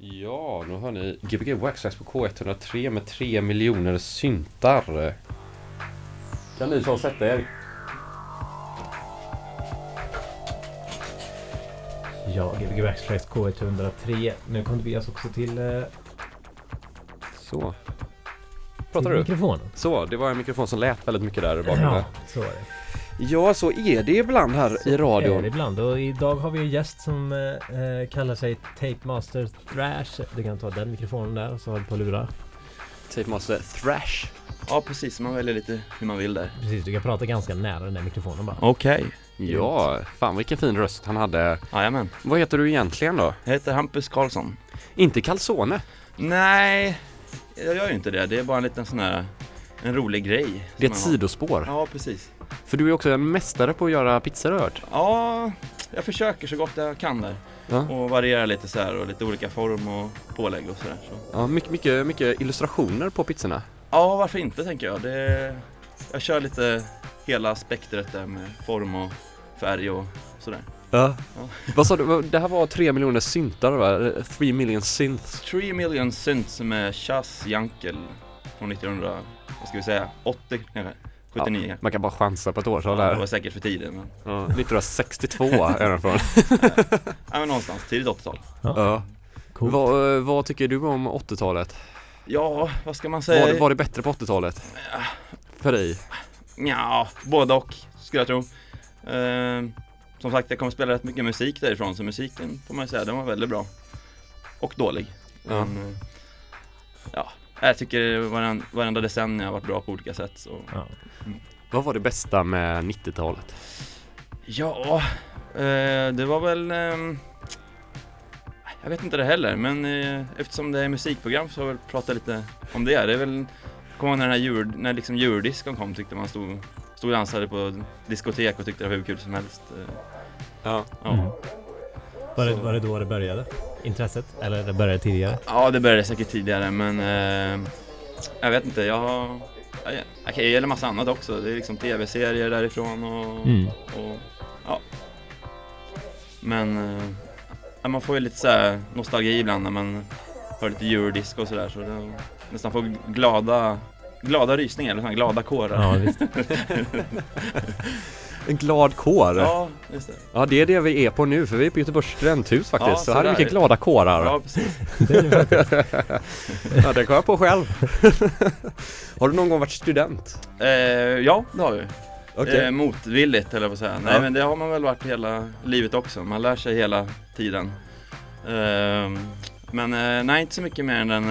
Ja, nu har ni GBG Wax Trax på K103 med 3 miljoner syntar. Kan ni så sätta er? Ja, GBG Wax Trax K103. Nu kom Tobias också till... Så. Pratar du? Mikrofonen. Så, det var en mikrofon som lät väldigt mycket där bakom. Ja, så var det. Ja, så är det ibland här så i radion. Så är det ibland. Och idag har vi en gäst som kallar sig Tape Master Thrash. Du kan ta den mikrofonen där och så har du på lurar. Tape Master Thrash. Ja, precis. Man väljer lite hur man vill där. Precis, du kan prata ganska nära den där mikrofonen bara. Okej. Okay. Ja, fan vilken fin röst han hade. Jajamän. Vad heter du egentligen då? Jag heter Hampus Karlsson. Inte Karlssone? Nej, jag gör ju inte det. Det är bara en liten sån här... En rolig grej. Det är ett sidospår. Ja, precis. För du är också en mästare på att göra pizzarörd. Ja, jag försöker så gott jag kan där. Ja. Och variera lite så här och lite olika form och pålägg och sådär. Så. Ja, mycket illustrationer på pizzorna. Ja, varför inte tänker jag. Jag kör lite hela spektret där med form och färg och sådär. Ja. Vad sa du? Det här var 3 miljoner syntar va? 3 million synths. 3 million synths med Chaz Jankel från 1900... Vad ska vi säga? 80 kanske? 79. Ja, man kan bara chansa på ett år så där. Ja, det var säkert för tiden. Men... Ja, 1962 är den från. Ja, men någonstans. Tidigt 80-tal. Ja. Ja. Cool. Vad tycker du om 80-talet? Ja, vad ska man säga? Var det bättre på 80-talet? Ja. För dig? Ja, både och skulle jag tro. Som sagt, jag kommer spela rätt mycket musik därifrån. Så musiken får man säga, den var väldigt bra. Och dålig. Ja. Men, ja. Jag tycker varenda decennium har varit bra på olika sätt. Så. Ja. Mm. Vad var det bästa med 90-talet? Ja, det var väl... Jag vet inte det heller, men eftersom det är musikprogram så har jag väl pratat lite om det. Det är väl... Kommer när den här när liksom jurdisken kom tyckte man stod och dansade på diskotek och tyckte det var hur kul som helst. Ja. Ja. Mm. Var det då det började? Intresset? Eller det började tidigare? Ja, det började säkert tidigare, men jag vet inte, jag gillar massa annat också. Det är liksom tv-serier därifrån och ja. Men man får ju lite så här nostalgi ibland när man hör lite eurodisco och sådär, så det nästan får glada rysningar, eller sådana glada kårar. Ja, visst. En glad kår. Ja, just det. Ja, det är det vi är på nu, för vi är på Göteborgs studenthus faktiskt. Ja, så här är mycket glada kårar. Ja, precis. Det är ju faktiskt. Ja, det kom jag på själv. Har du någon gång varit student? Ja, det har vi. Okay. Motvilligt, eller vad säga. Ja. Nej, men det har man väl varit hela livet också. Man lär sig hela tiden. Men inte så mycket mer än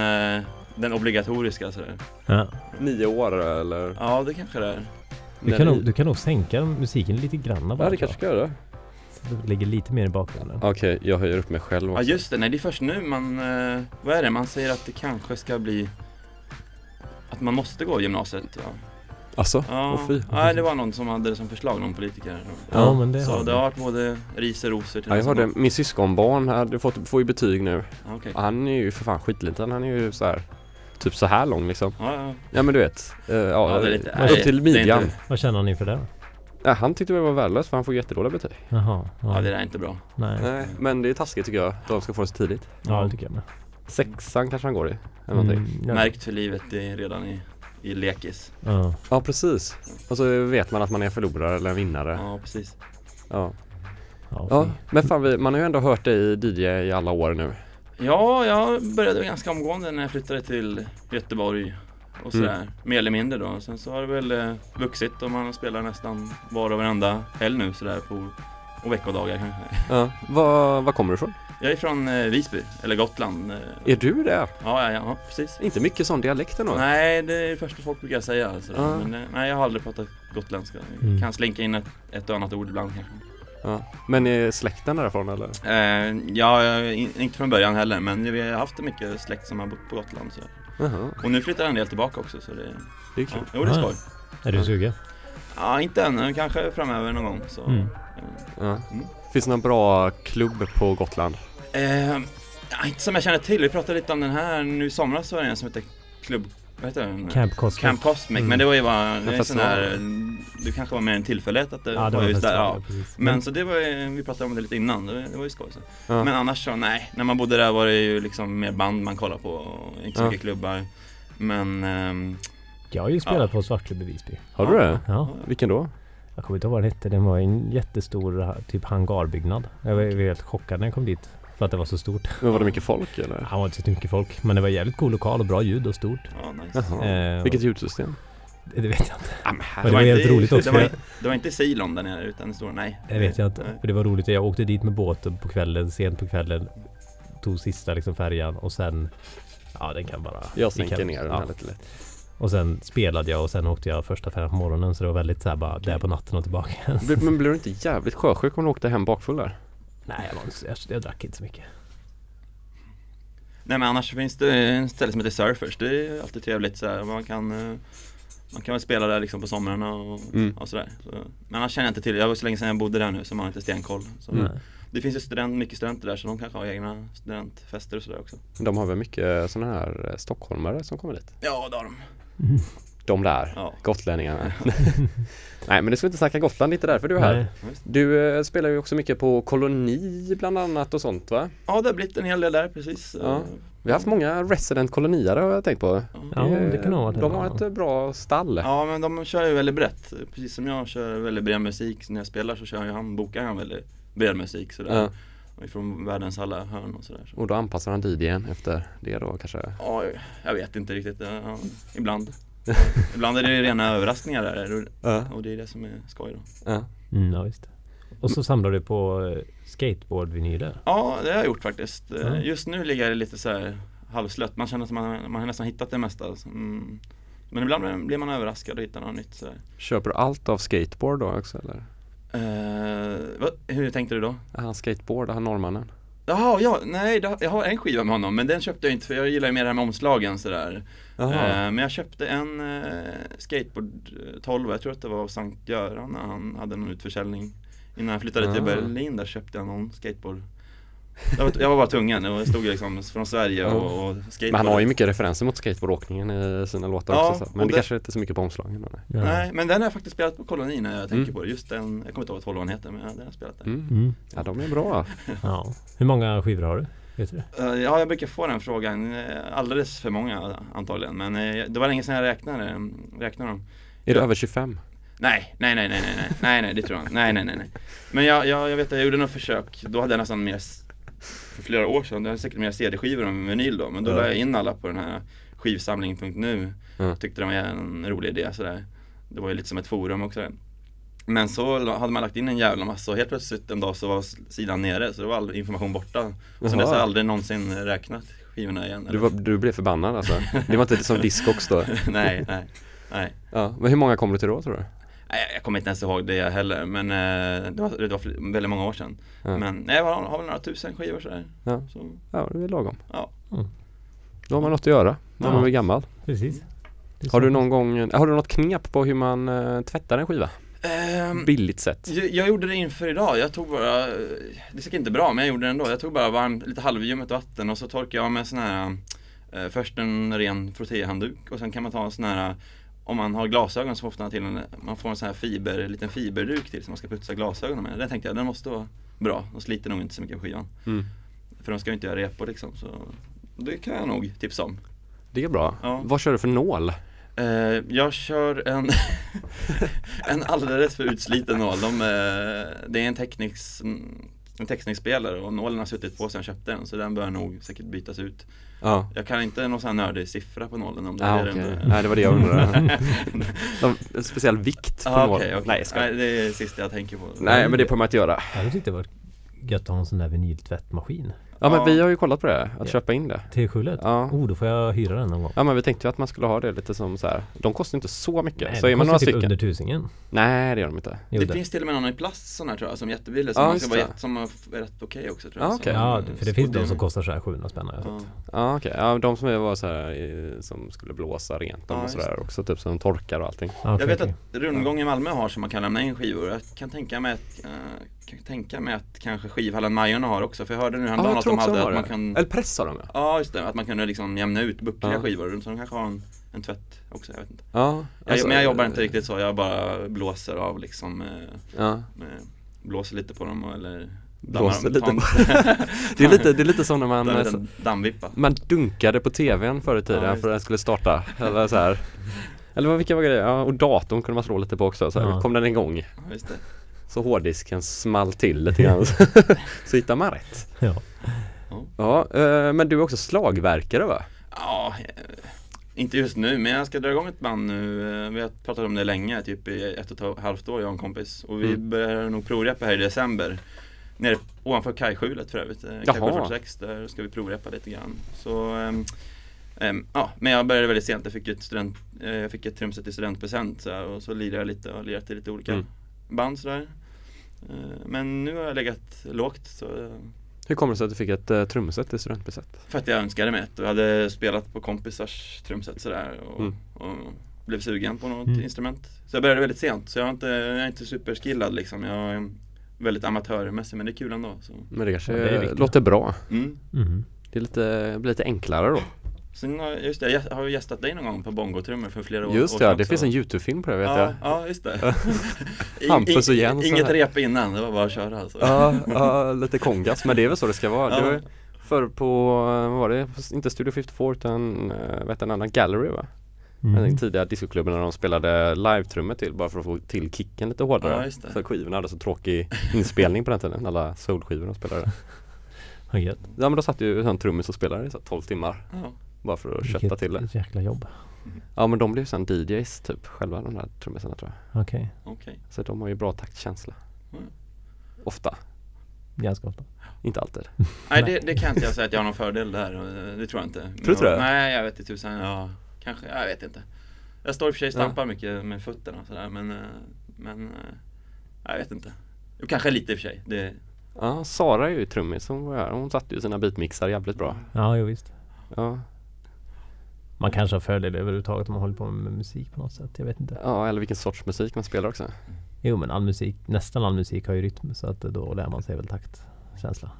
den obligatoriska. Sådär. Ja. 9 år, eller? Ja, det kanske det är. Du kan nog sänka musiken lite granna bara. Ja, det kanske ska göra. Så det ligger lite mer i bakgrunden. Okej, jag höjer upp mig själv också. Ja, just det. Nej, det är först nu man... Vad är det? Man säger att det kanske ska bli... Att man måste gå i gymnasiet. Asså? Ja. Ja. Nej, det var någon som hade det som förslag, någon politiker. Ja, men det... Så det har varit både ris och rosor till... Ja, jag hörde. Min syskonbarn hade får ju betyg nu. Okay. Han är ju för fan skitliten. Han är ju så här... Typ så här lång liksom. Ja. Ja, men du vet. Ja, det är lite, upp till midjan. Vad känner han inför det? Ja, han tyckte det var värdelöst för han får jättedåliga betyg. Jaha. Ja. Ja, det där är inte bra. Nej. Men det är taskigt tycker jag. De ska få det så tidigt. Ja, det tycker jag med. 6:an kanske han går i. Eller ja. Märkt för livet det är redan i lekis. Ja. Ja, precis. Och så vet man att man är förlorare eller en vinnare. Ja, precis. Ja. Men fan, man har ju ändå hört dig DJ i alla år nu. Ja, jag började ganska omgående när jag flyttade till Göteborg och sådär, mer eller mindre då. Sen så har det väl vuxit och man spelar nästan var och varenda helg nu sådär på och veckodagar kanske. Ja, var kommer du ifrån? Jag är från Visby, eller Gotland. Är du där? Ja, precis. Inte mycket sån dialekt ändå? Nej, det är det första folk brukar säga. Alltså. Ja. Men, nej, jag har aldrig pratat gotländska. Jag kan slinka in ett och annat ord ibland kanske. Ja. Men är släkten därifrån eller? Inte från början heller, men vi har haft mycket släkt som har bott på Gotland så. Uh-huh. Och nu flyttar en del tillbaka också så det är kul. Ja, det är skoj. Är du sugen? Ja, inte än, kanske framöver någon gång så. Finns det någon bra klubb på Gotland? Inte som jag känner till. Vi pratade lite om den här nu i somras, så var det en som heter Klubb Vad heter den? Camp Cosmic. Camp Cosmic, men det var ju bara en sån här, det kanske var mer en tillfällighet att det, ja, det var just där. Ja. Men så det var ju, vi pratade om det lite innan, det var ju skoj. Ja. Men annars så, nej, när man bodde där var det ju liksom mer band man kollade på, och inte så mycket klubbar. Men... jag har ju spelat på Svartklubb i Visby. Har du det? Ja. Vilken då? Jag kommer inte ihåg vad den hette, den var en jättestor typ hangarbyggnad. Jag var helt chockad när jag kom dit. För att det var så stort. Men var det mycket folk eller? Ja, det var inte så mycket folk. Men det var jävligt cool lokal och bra ljud och stort. Ja, nice. Vilket ljudsystem? Det vet jag inte. Ja, men det var inte, helt roligt också. Det var inte Ceylon där nere utan det stod, nej. Det vet jag inte. Nej. För det var roligt. Jag åkte dit med båten på kvällen, sent på kvällen. Tog sista liksom färjan och sen... Ja, den kan bara... Jag sänker ner den här lite lätt. Och sen spelade jag och sen åkte jag första färjan på morgonen. Så det var väldigt så här bara där på natten och tillbaka. Men blev du inte jävligt sjösjuk om du åkte hem bakfull där? Nej, jag drack inte så mycket. Nej, men annars finns det en ställe som heter Surfers. Det är alltid trevligt så här. Man kan väl spela där liksom på somrarna och sådär. Så, men annars känner jag inte till. Jag var så länge sedan jag bodde där nu så man har inte stenkoll. Så. Mm. Det finns ju mycket studenter där så de kanske har egna studentfester och sådär också. De har väl mycket sådana här stockholmare som kommer dit? Ja, det har de. Mm. De där, gotlänningarna. Nej, men det ska vi inte snacka Gotland lite där, för du är här. Du spelar ju också mycket på koloni bland annat och sånt, va? Ja, det har blivit en hel del där, precis. Ja. Vi har haft många resident-kolonier har jag tänkt på. Ja, det kan vara det. De har ett bra stall. Ja, men de kör ju väldigt brett. Precis som jag kör väldigt bred musik. Så när jag spelar så kör jag bokar han väldigt bred musik sådär. Ja. Från världens alla hörn och sådär. Och då anpassar han dig igen efter det då kanske? Ja, jag vet inte riktigt. Ja, ibland. Ibland är det rena överraskningar där och det är det som är skoj då. Ja, visst. Och så samlar du på skateboardvinyler? Ja, det har jag gjort faktiskt. Just nu ligger det lite så här halvslött. Man känner att man har nästan hittat det mesta. Men ibland blir man överraskad och hittar något nytt. Så här. Köper du allt av skateboard då också? Eller? Hur tänkte du då? Han skateboardar, han norrmannen. Jaha, jag har en skiva med honom, men den köpte jag inte för jag gillar ju mer det här med omslagen sådär. Men jag köpte en skateboard 12, jag tror att det var av Sankt Göran när han hade någon utförsäljning. Innan jag flyttade till Berlin där köpte jag någon skateboard. Jag var bara tungen och jag stod liksom från Sverige och skateboard. Men han har ju mycket referenser mot skateboardåkningen i sina låtar också. Så. Men det kanske inte är så mycket på omslagen. Nej. Nej, men den har jag faktiskt spelat på Koloni när jag tänker på det. Just den, jag kommer inte ihåg vad 12-an heter, men den har jag spelat där. Mm. Ja, de är bra. Ja. Hur många skivor har du? Vet du det? Ja, jag brukar få den frågan. Alldeles för många antagligen. Men det var länge sedan jag räknade dem. Är det över 25? Nej, det tror jag. Nej. Men jag vet att jag gjorde något försök. Då hade jag nästan mer... För flera år sedan, det var säkert mer CD-skivor än vinyl då. Men då la jag in alla på den här skivsamling.nu. Tyckte det var en rolig idé sådär. Det var ju lite som ett forum också. Men så hade man lagt in en jävla massa. Och helt plötsligt en dag så var sidan nere. Så det var all information borta. Och sen dess har jag aldrig någonsin räknat skivorna igen. Du blev förbannad alltså. Det var inte som Discogs då. Nej. Ja. Men hur många kom du till då tror du? Nej, jag kommer inte ens ihåg det heller, men det var väldigt många år sedan. Ja. Men jag har väl några tusen skivor sådär. Ja, så. Ja det är lagom. Ja. Mm. Då har man något att göra när man blir gammal. Precis. Har du något knep på hur man tvättar en skiva? Billigt sätt. Jag gjorde det inför idag. Jag tog bara, det är säkert inte bra, men jag gjorde det ändå. Jag tog bara varmt, lite halvljummet vatten och så torkade jag med sån här, först en ren frottéhandduk och sen kan man ta en sån här... Om man har glasögon så ofta man får en sån här liten fiberduk till som man ska putsa glasögonen med. Den tänkte jag, den måste vara bra. De sliter nog inte så mycket på skivan. För de ska ju inte göra repor liksom. Så det kan jag nog tipsa om. Det är bra. Ja. Vad kör du för nål? Jag kör en alldeles för utsliten nål. Det är en Technics-spelare och nålen har suttit på sen jag köpte den. Så den bör nog säkert bytas ut. Ja. Jag kan inte någon sån här nördig siffra på nålen om det är okay. Nej, det var det jag undrade. En speciell vikt på nålen. Okay. Nej, det är det sista jag tänker på. Nej, men det kommer jag inte göra. Jag tyckte det var gött att ha en sån där vinyltvättmaskin. Ja, men vi har ju kollat på det. Att köpa in det. T-skyllet? Ja. Då får jag hyra den någon gång. Ja, men vi tänkte ju att man skulle ha det lite som så här. De kostar inte så mycket. Nej, så är man några stycken. Under tusingen. Nej, det gör de inte. Det finns till och med någon i plast sån här tror jag som jättebillig som är rätt okej också tror jag. Okay. Ja, för det finns de som kostar så här 700 spänn. Ja, okej. Ja, de som var så här som skulle blåsa rent och så där också typ som torkar och allting. Okay, jag vet att Rundgång i Malmö har som man kan lämna in skivor. Jag kan tänka mig att kanske skivhallen Majorna har också för jag hörde nu han tror de hade, att man kan... Eller pressar de? Ja, just det. Att man kunde liksom jämna ut buckliga skivor. Så de kanske har en tvätt också, jag vet inte. Ja, alltså, men jag jobbar inte riktigt så. Jag bara blåser av liksom... blåser lite på dem eller... Blåser lite på. det är lite som när man... dammvippa. Man dunkade på tvn förr i tiden för att den skulle starta. Eller så här... Eller vilka var grejer? Ja, och datorn kunde man slå lite på också. Så här, kom den igång. Ja, just det. Så hårddisken small till lite grann. Så hittar man rätt. Ja. Men du är också slagverkare, va? Ja, inte just nu. Men jag ska dra igång ett band nu. Vi har pratat om det länge, typ i 1,5 år, jag och en kompis. Och vi börjar nog provreppa här i december. Nere ovanför Kajskjulet för övrigt. Kaj 46, där ska vi provreppa lite grann. Så... men jag började väldigt sent. Jag fick ett trumset i studentpresent så här, och så lirade jag lite och lirat i lite olika band så där. Men nu har jag legat lågt så. Hur kommer det sig att du fick ett trumset i studentpresent? För att jag önskade mig ett. Jag hade spelat på kompisars trumset så där och blev sugen på något instrument. Så jag började väldigt sent, så jag är inte superskillad liksom. Jag är väldigt amatörmässig, men det är kul ändå så. Men det kanske låter bra. Det är blir lite enklare då. Sen jag har ju gästat dig någon gång på bongotrummor för flera år sedan. Just det, det finns en YouTube-film på det, vet jag. Ja, just det. Hampus och Jens. Inget rep innan, det var bara att köra alltså. Ja, lite kongas, men det är väl så det ska vara. Ja. Det var förr på, vad var det? Inte Studio 54 utan en annan gallery, va? Den tidiga discoklubben när de spelade live-trummor till, bara för att få till kicken lite hårdare. Ja, just det. Så skivorna hade så tråkig inspelning på den tiden, alla soul-skivor de spelade. Ja, men då satt ju en trummis och spelade i 12 timmar. Ja. Bara för att kötta till det. Vilket jäkla jobb. Ja, men de blev ju sen DJs typ, själva de där trummisarna, tror jag. Okej. Så de har ju bra taktkänsla. Ofta. Ganska ofta. Inte alltid. Nej, det kan inte jag säga att jag har någon fördel där. Det tror jag inte. Men tror du det? Nej, jag vet inte tusan. Ja, kanske, jag vet inte. Jag står i och för sig stampar mycket med fötterna och sådär, men jag vet inte. Kanske lite i och för sig. Det... Ja, Sara är ju trummis. Hon satt ju sina beatmixar jävligt bra. Ja, jo, visst. Ja. Man kanske har fördel överhuvudtaget om man håller på med musik på något sätt, jag vet inte. Ja, eller vilken sorts musik man spelar också. Jo, men all musik, nästan all musik har ju rytm, så att då lär man sig väl taktkänsla.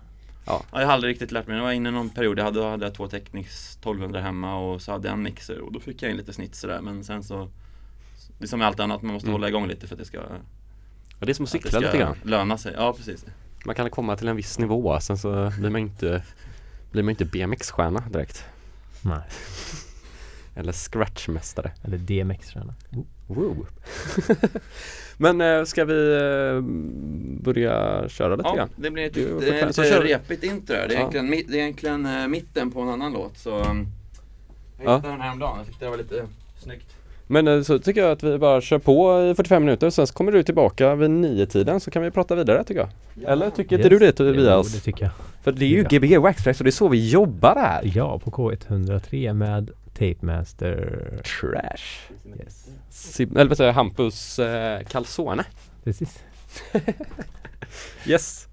Ja, jag har aldrig riktigt lärt mig. Det var inne någon period, jag hade 2 Technics 1200 hemma och så hade jag en mixer och då fick jag in lite snitt sådär, men sen så, det är som med allt annat, man måste hålla igång lite för att det ska... Ja, det är som att cykla lite grann. Löna sig, ja precis. Man kan komma till en viss nivå, sen så blir man inte BMX-stjärna direkt. Nej. Eller scratchmästare. Eller DMX-stjärna. Wow. Men ska vi börja köra lite grann? Ja, det blir lite repigt intro. Det är egentligen mitten på en annan låt. Så jag hittade den här om dagen. Jag tyckte det var lite snyggt. Men så tycker jag att vi bara kör på i 45 minuter. Sen så kommer du tillbaka vid 9-tiden, så kan vi prata vidare, tycker jag. Ja. Eller tycker inte du det, Tobias? Jo, det tycker jag. För det är ju GBG Wax Trax, så det är så vi jobbar här. Ja, på K103 med Tape Master Thrash. Yes. Eller vad säger jag? Hampus Karlsson. Precis. Yes.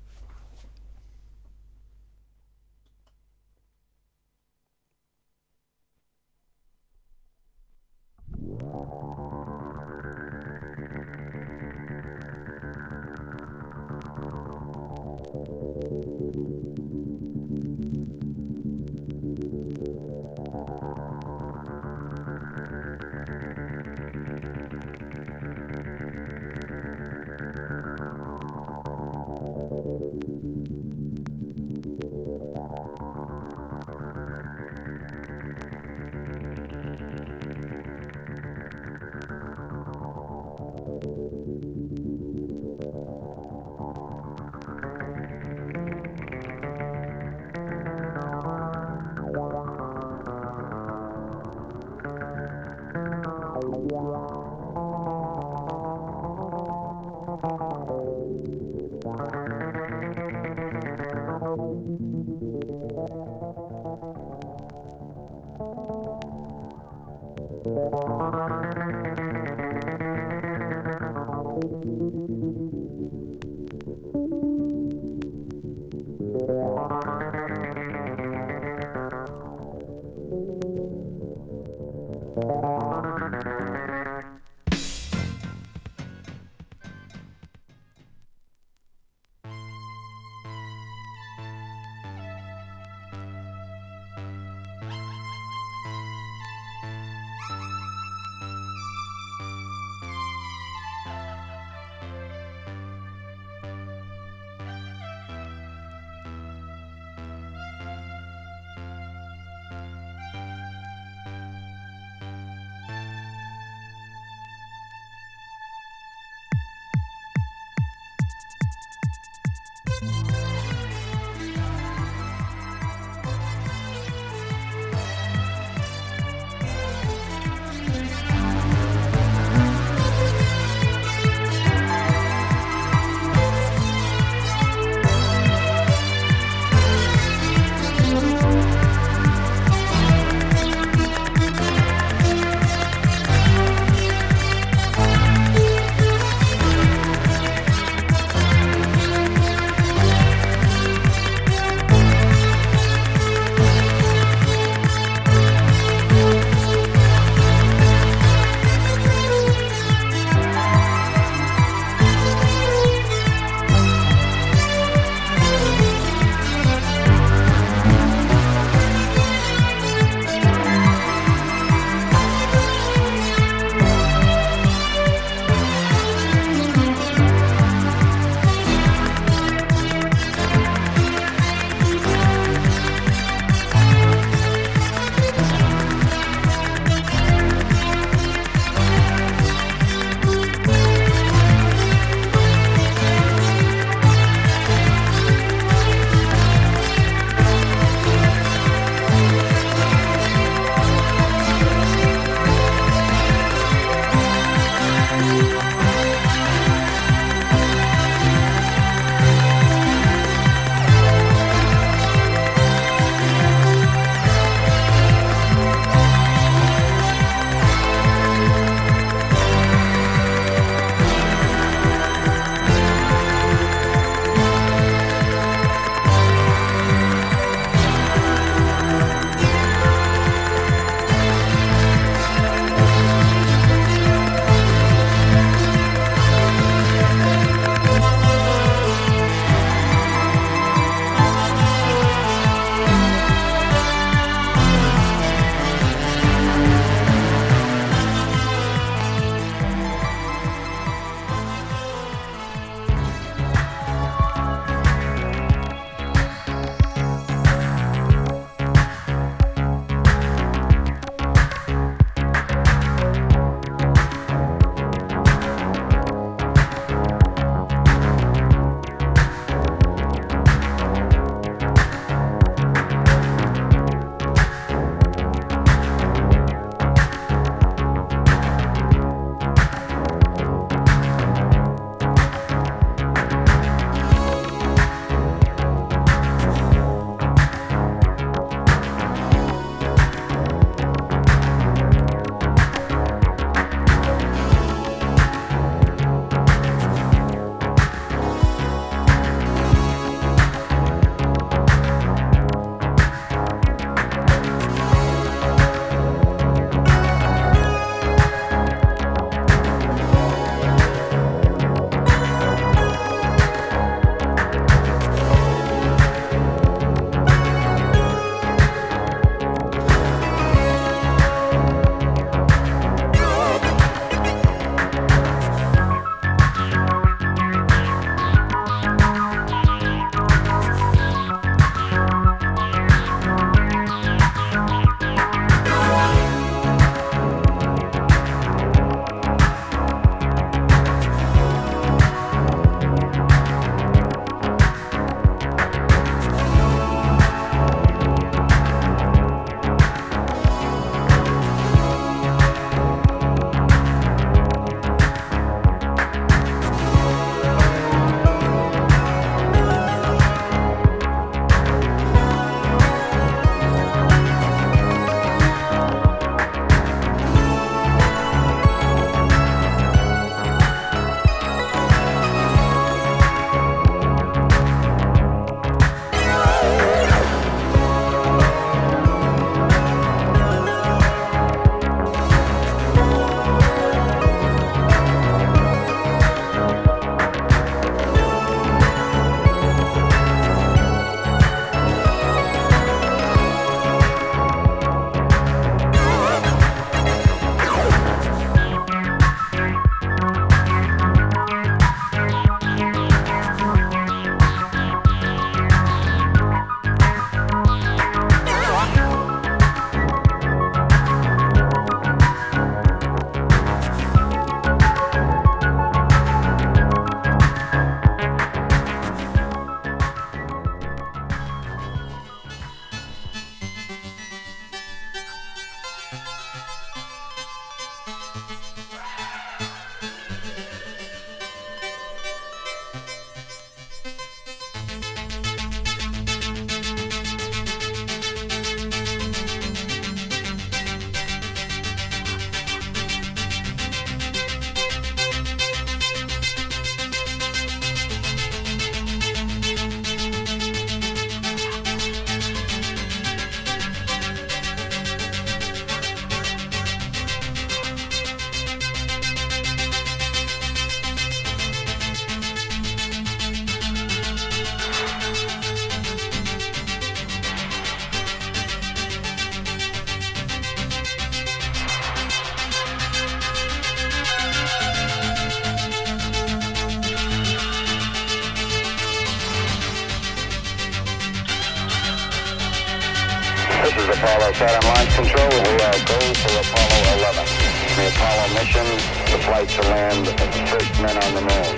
This is Apollo Saturn Launch Control. We are go for Apollo 11. The Apollo mission, the flight to land, the first men on the moon.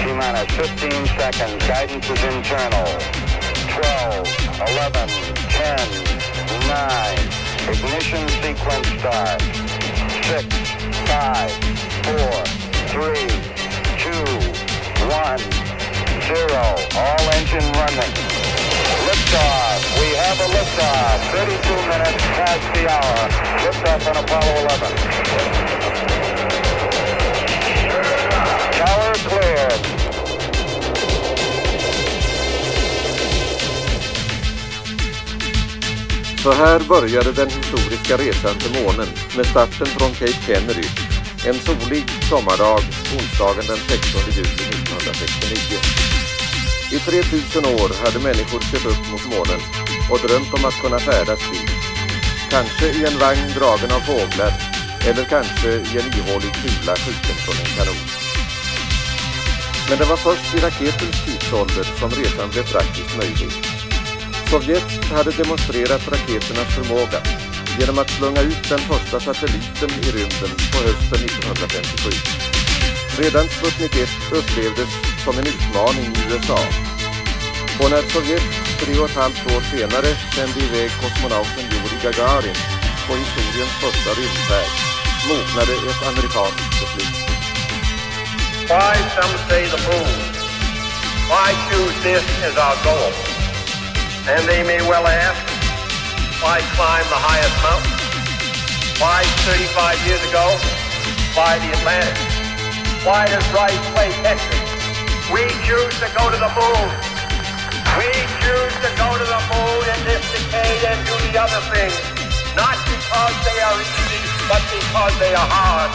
T-minus 15 seconds. Guidance is internal. 12, 11, 10, 9. Ignition sequence start. 6, 5, 4, 3, 2, 1, 0. All engine running. Liftoff. We have a liftoff. 32 minutes past the hour. Liftoff on Apollo 11. Tower clear. Så här började den historiska resan till månen med starten från Cape Kennedy. En solig sommardag, onsdagen den 16 juli 1969. I 3000 år hade människor sett upp mot månen och drömt om att kunna färdas dit. Kanske i en vagn dragen av fåglar eller kanske i en ihålig kula skjuten från en kanon. Men det var först i raketens tidsålder som resan blev praktiskt möjlig. Sovjet hade demonstrerat raketernas förmåga genom att slunga ut den första satelliten i rymden på hösten 1957. Redan Sputnik 1 upplevdes som en utmaning i USA. Och när Sovjet 3,5 år senare sände iväg kosmonauten Yuri Gagarin på historiens första rymdfärd, mognade ett amerikanskt beslut. Why some say the moon? Why choose this as our goal? And they may well ask, why climb the highest mountain? Why 35 years ago? Why the Atlantic? Why does Rice play Texas? We choose to go to the moon. We choose to go to the moon in this decade and do the other things. Not because they are easy, but because they are hard.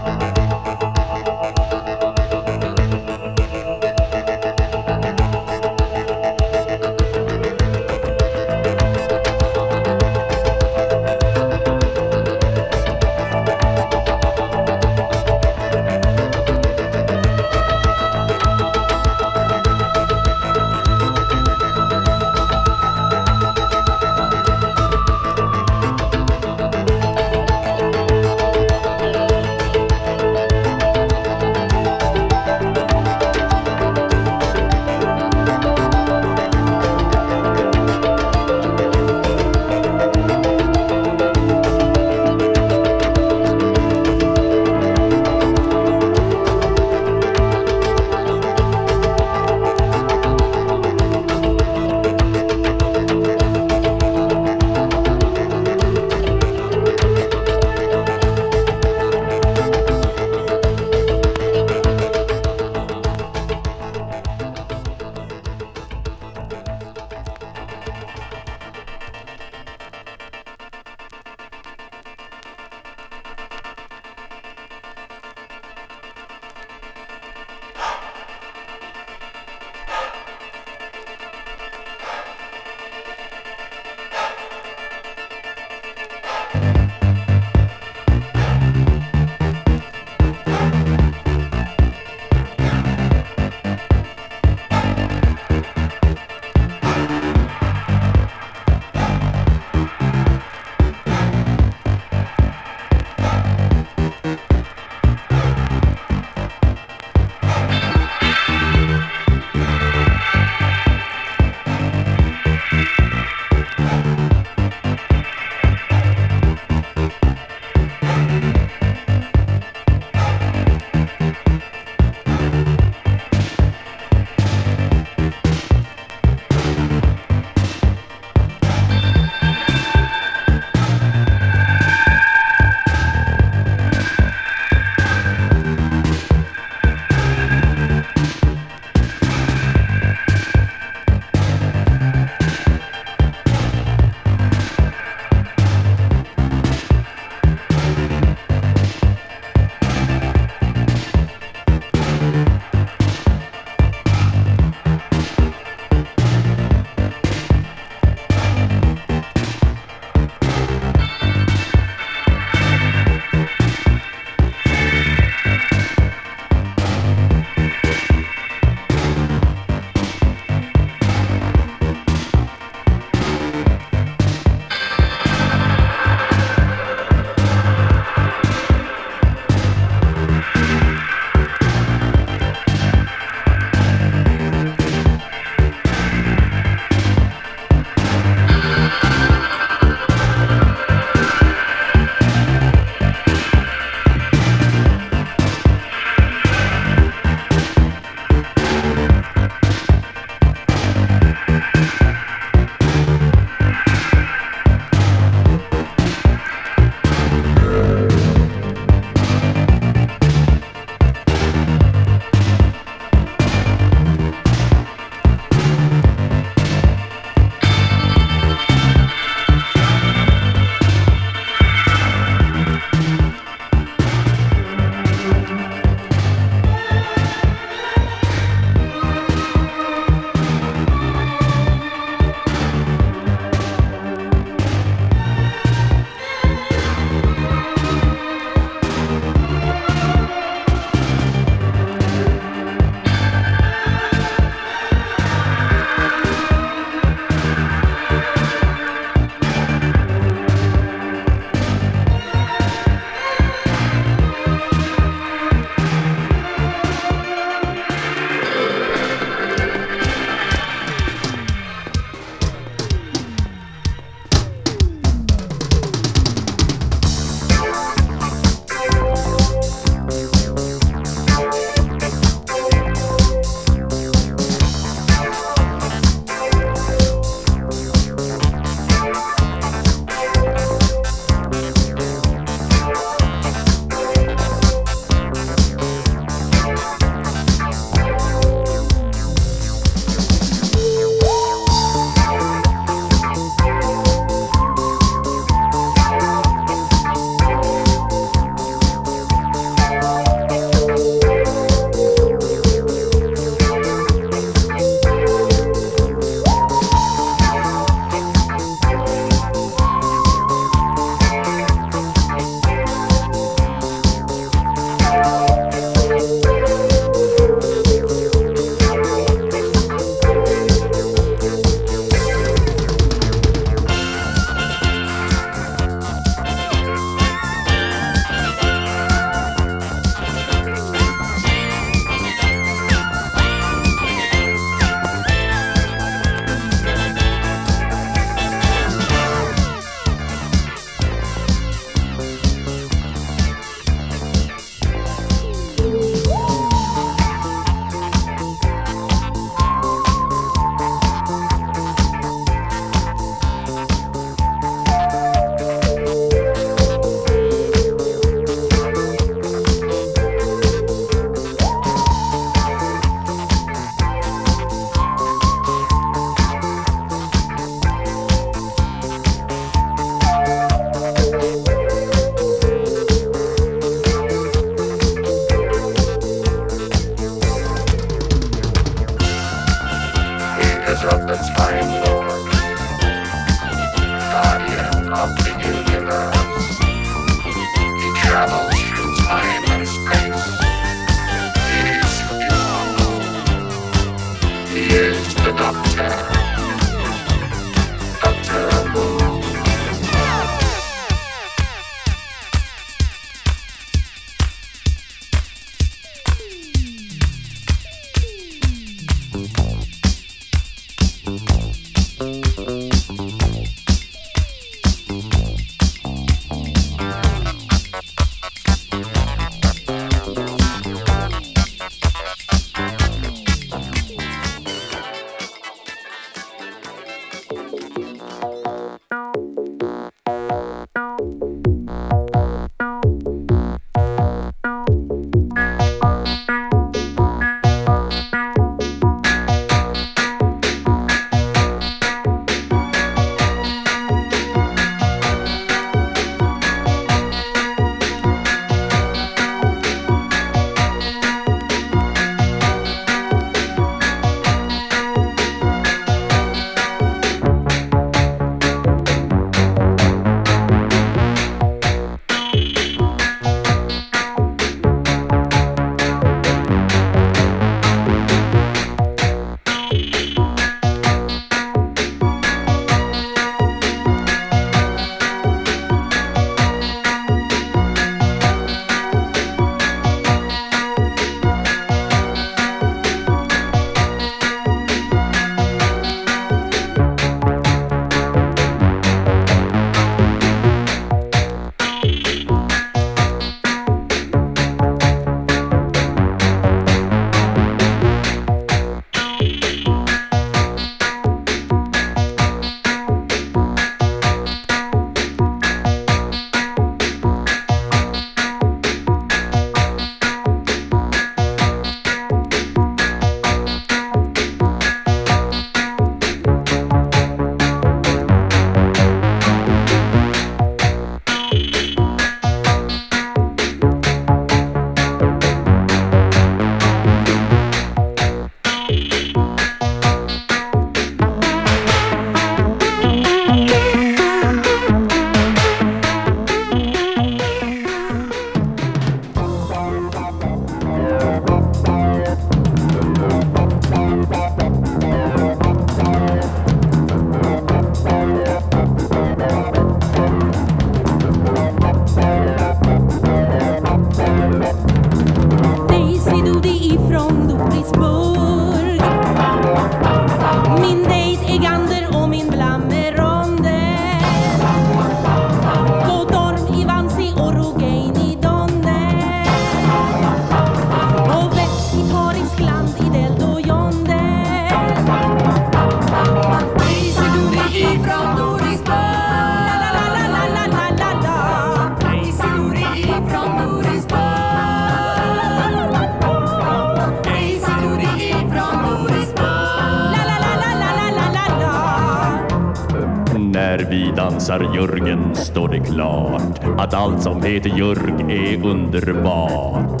när vi dansar Jörgen står det klart att allt som heter Jörg är underbart.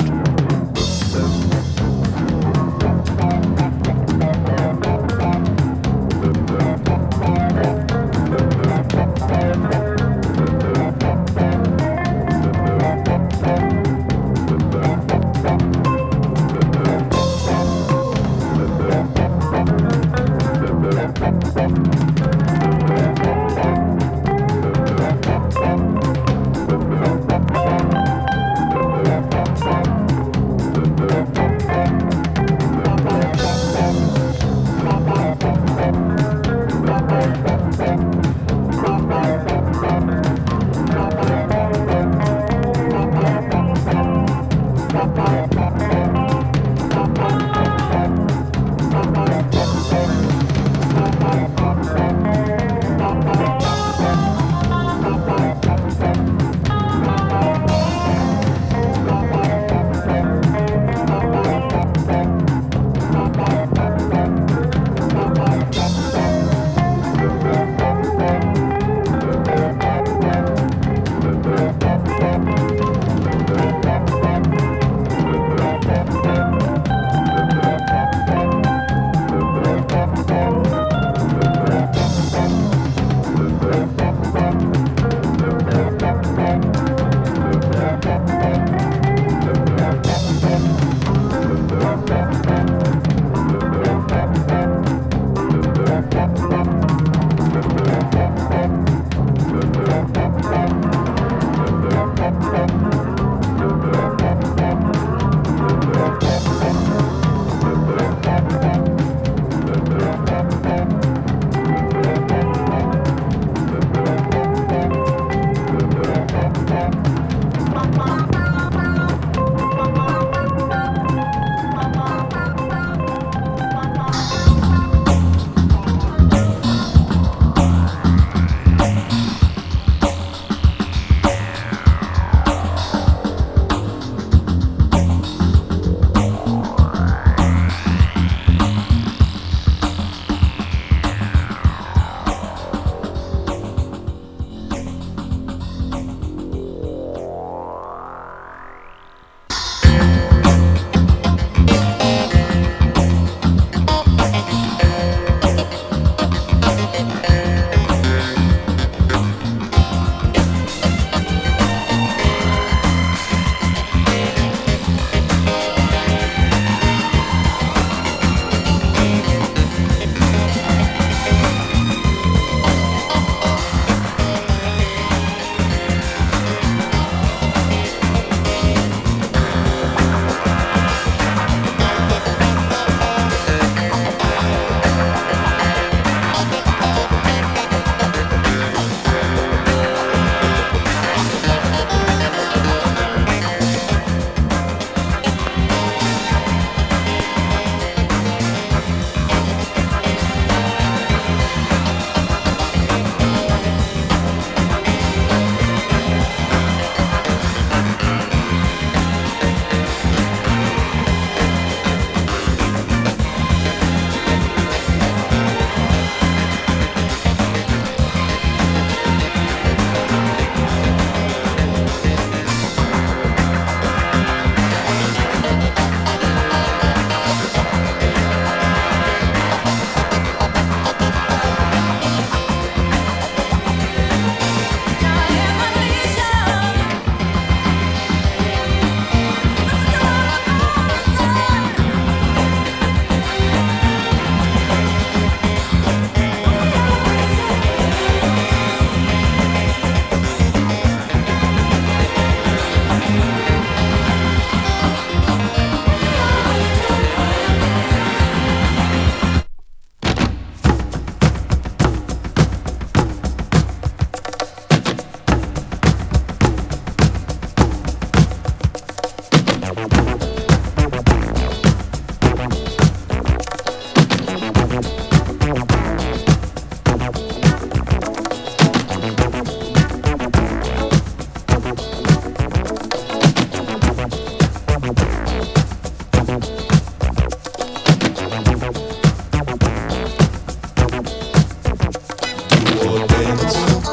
Dance.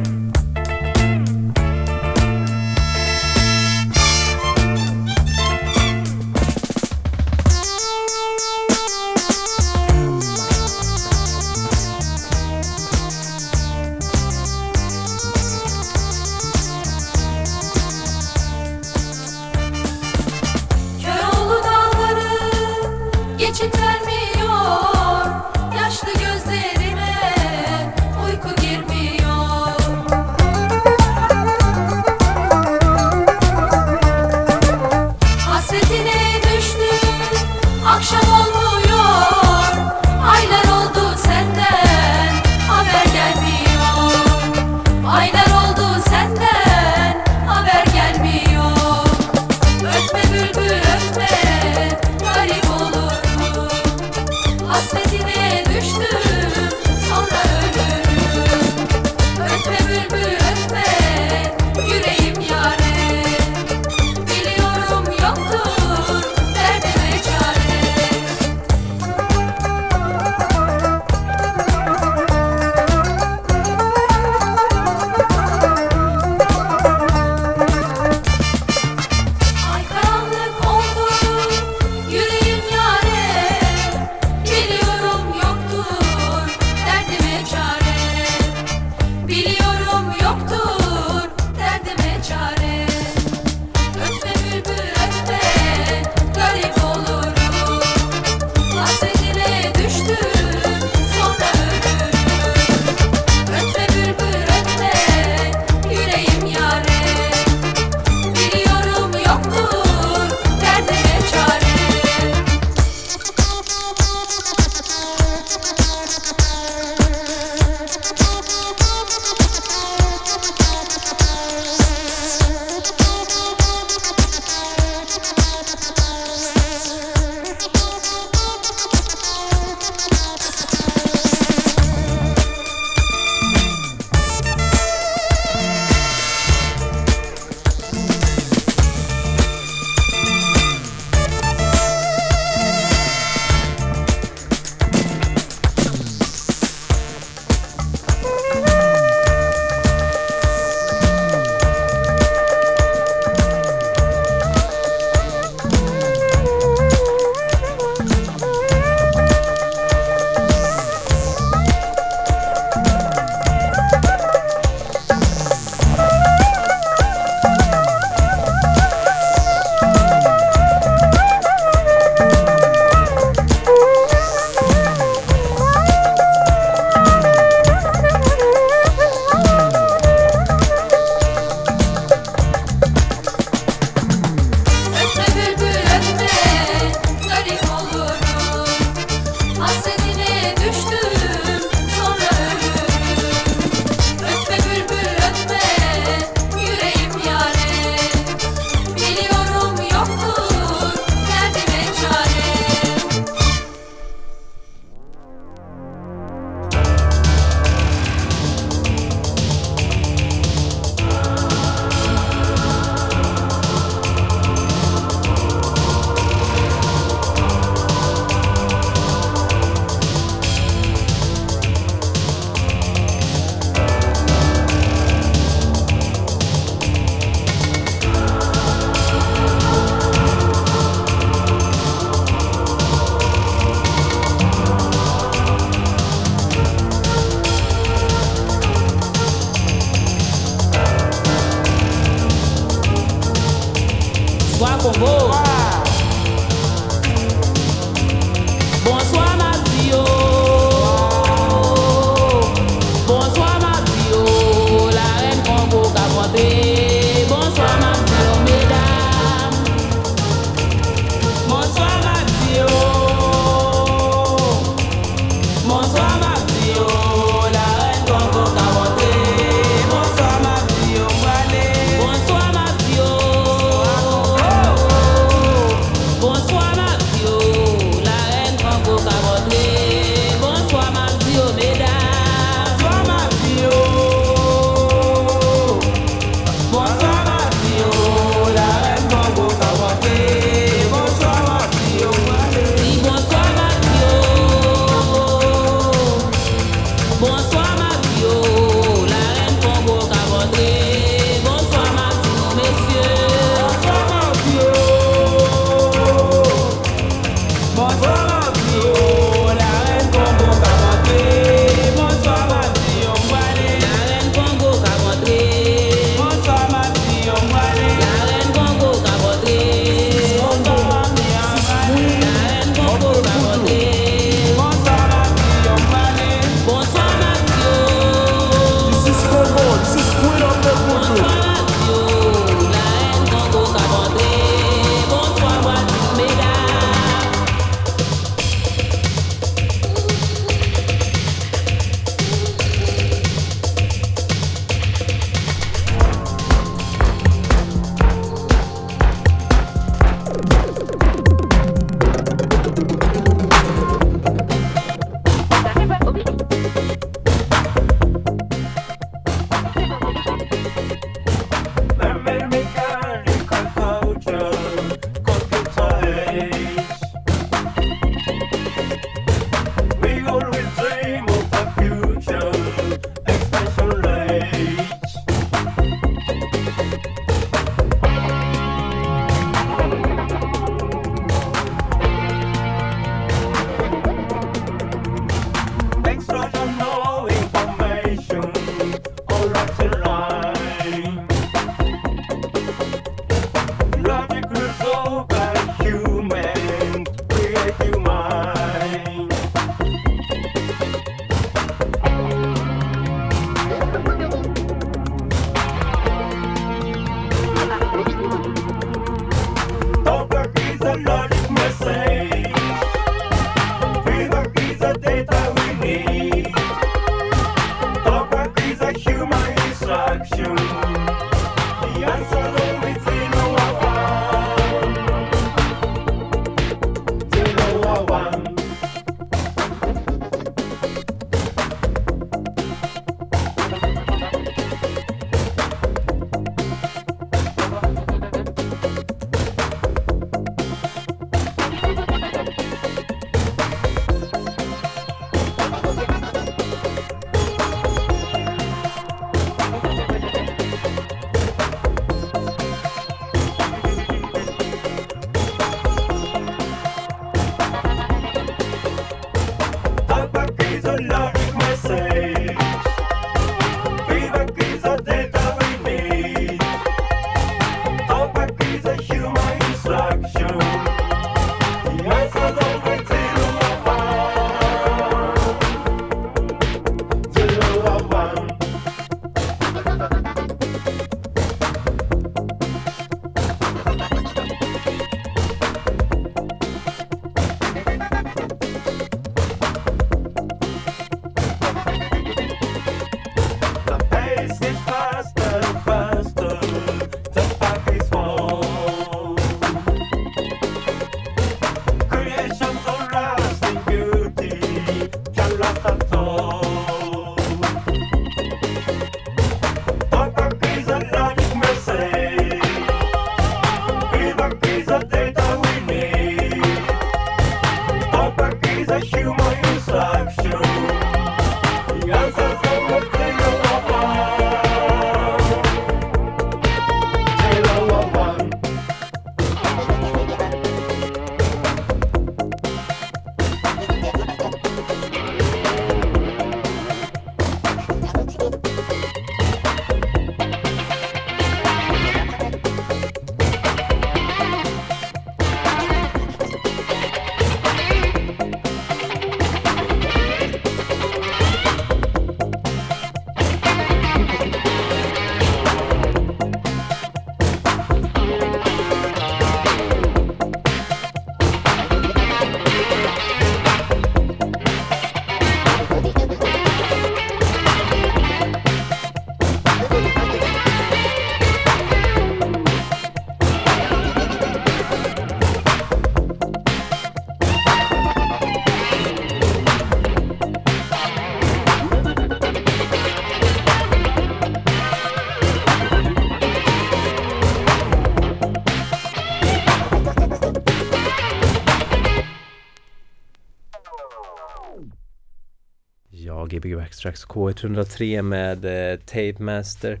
GBG Wax Trax K103 med Tape Master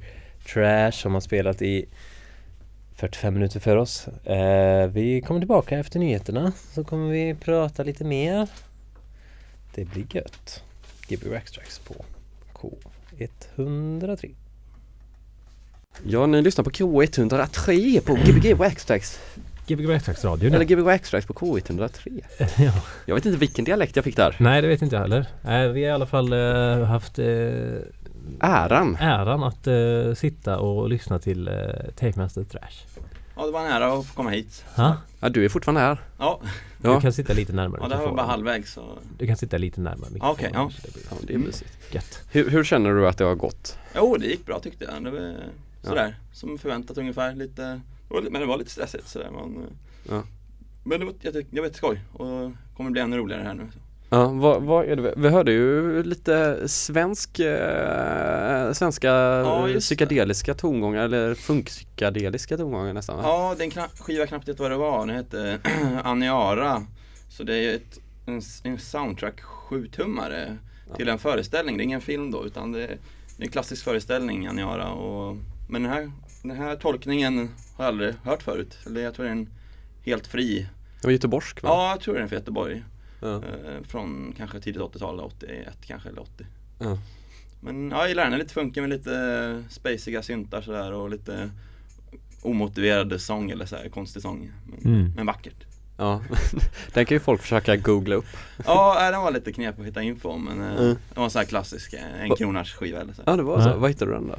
Thrash som har spelat i 45 minuter för oss. Vi kommer tillbaka efter nyheterna, så kommer vi prata lite mer. Det blir gött. GBG Wax Trax på K103. Ja, ni lyssnar på K103 på GBG Wax Trax. GBG Wax Trax radio nu. Eller GBG Wax Trax på K103. Ja. Jag vet inte vilken dialekt jag fick där. Nej, det vet inte jag heller. Vi har i alla fall haft äran att sitta och lyssna till Tape Master Thrash. Ja, det var en ära att få komma hit. Ja, du är fortfarande här. Ja. Du kan sitta lite närmare. Ja, det här var bara halvvägs. Så... Du kan sitta lite närmare. Okej, ja. Det är mysigt. Hur känner du att det har gått? Jo, det gick bra tyckte jag. Det var sådär, som förväntat ungefär. Lite... Men det var lite stressigt sådär. Men det var, jag vet, skoj. Och kommer bli ännu roligare här nu. Så. Ja, vad är det? Vi hörde ju lite svenska psykedeliska tongångar. Eller funkpsykedeliska tongångar nästan. Ja, den skiva knappt vet vad det var. Den hette Aniara. Så det är en soundtrack 7-tummare till en föreställning. Det är ingen film då, utan det är en klassisk föreställning, Aniara. Men den här tolkningen har jag aldrig hört förut. Eller jag tror det är en helt fri... Det var göteborgsk, va? Ja, jag tror det är en för Göteborg. Ja. Från kanske tidigt 80-talet, 81 kanske, eller 80. Ja. Men jag gillar den. Lite funkar med lite spaciga syntar sådär, och lite omotiverade sång, eller så här, konstig sång. Men vackert. Ja, den kan ju folk försöka googla upp. Ja, den var lite knep att hitta info om, men den var så här klassisk, en kronars skiva eller så. Ja, det var så. Vad hittade du den då?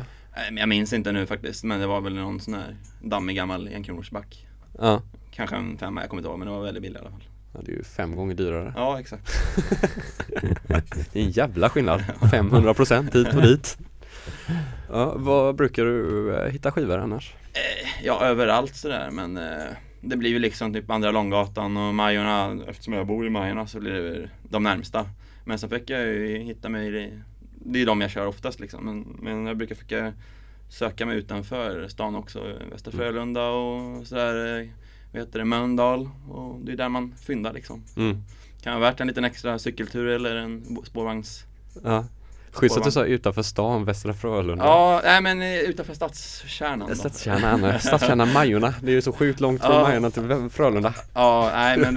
Jag minns inte nu faktiskt, men det var väl någon sån här dammig gammal 1-kronorsback. Ja. Kanske en 5, jag kommer inte ihåg, men det var väldigt billigt i alla fall. Ja, det är ju 5 gånger dyrare. Ja, exakt. Det är en jävla skillnad. 500% hit och dit. Ja, vad brukar du hitta skivor annars? Ja, överallt sådär, men det blir ju liksom typ Andra Långgatan och Majorna. Eftersom jag bor i Majorna så blir det de närmsta. Men sen fick jag ju hitta mig i... Det är de jag kör oftast liksom, men jag brukar försöka söka mig utanför stan också, Västra Frölunda och sådär, vad heter det, Möndal, och det är där man fyndar liksom. Kan ha varit en liten extra cykeltur eller en spårvagns Schysst att du sa utanför stan, Västra Frölunda. Ja, nej men utanför stadskärnan. Stadskärnan, Majorna. Det är ju så sjukt långt från Majorna till Frölunda. Ja, nej men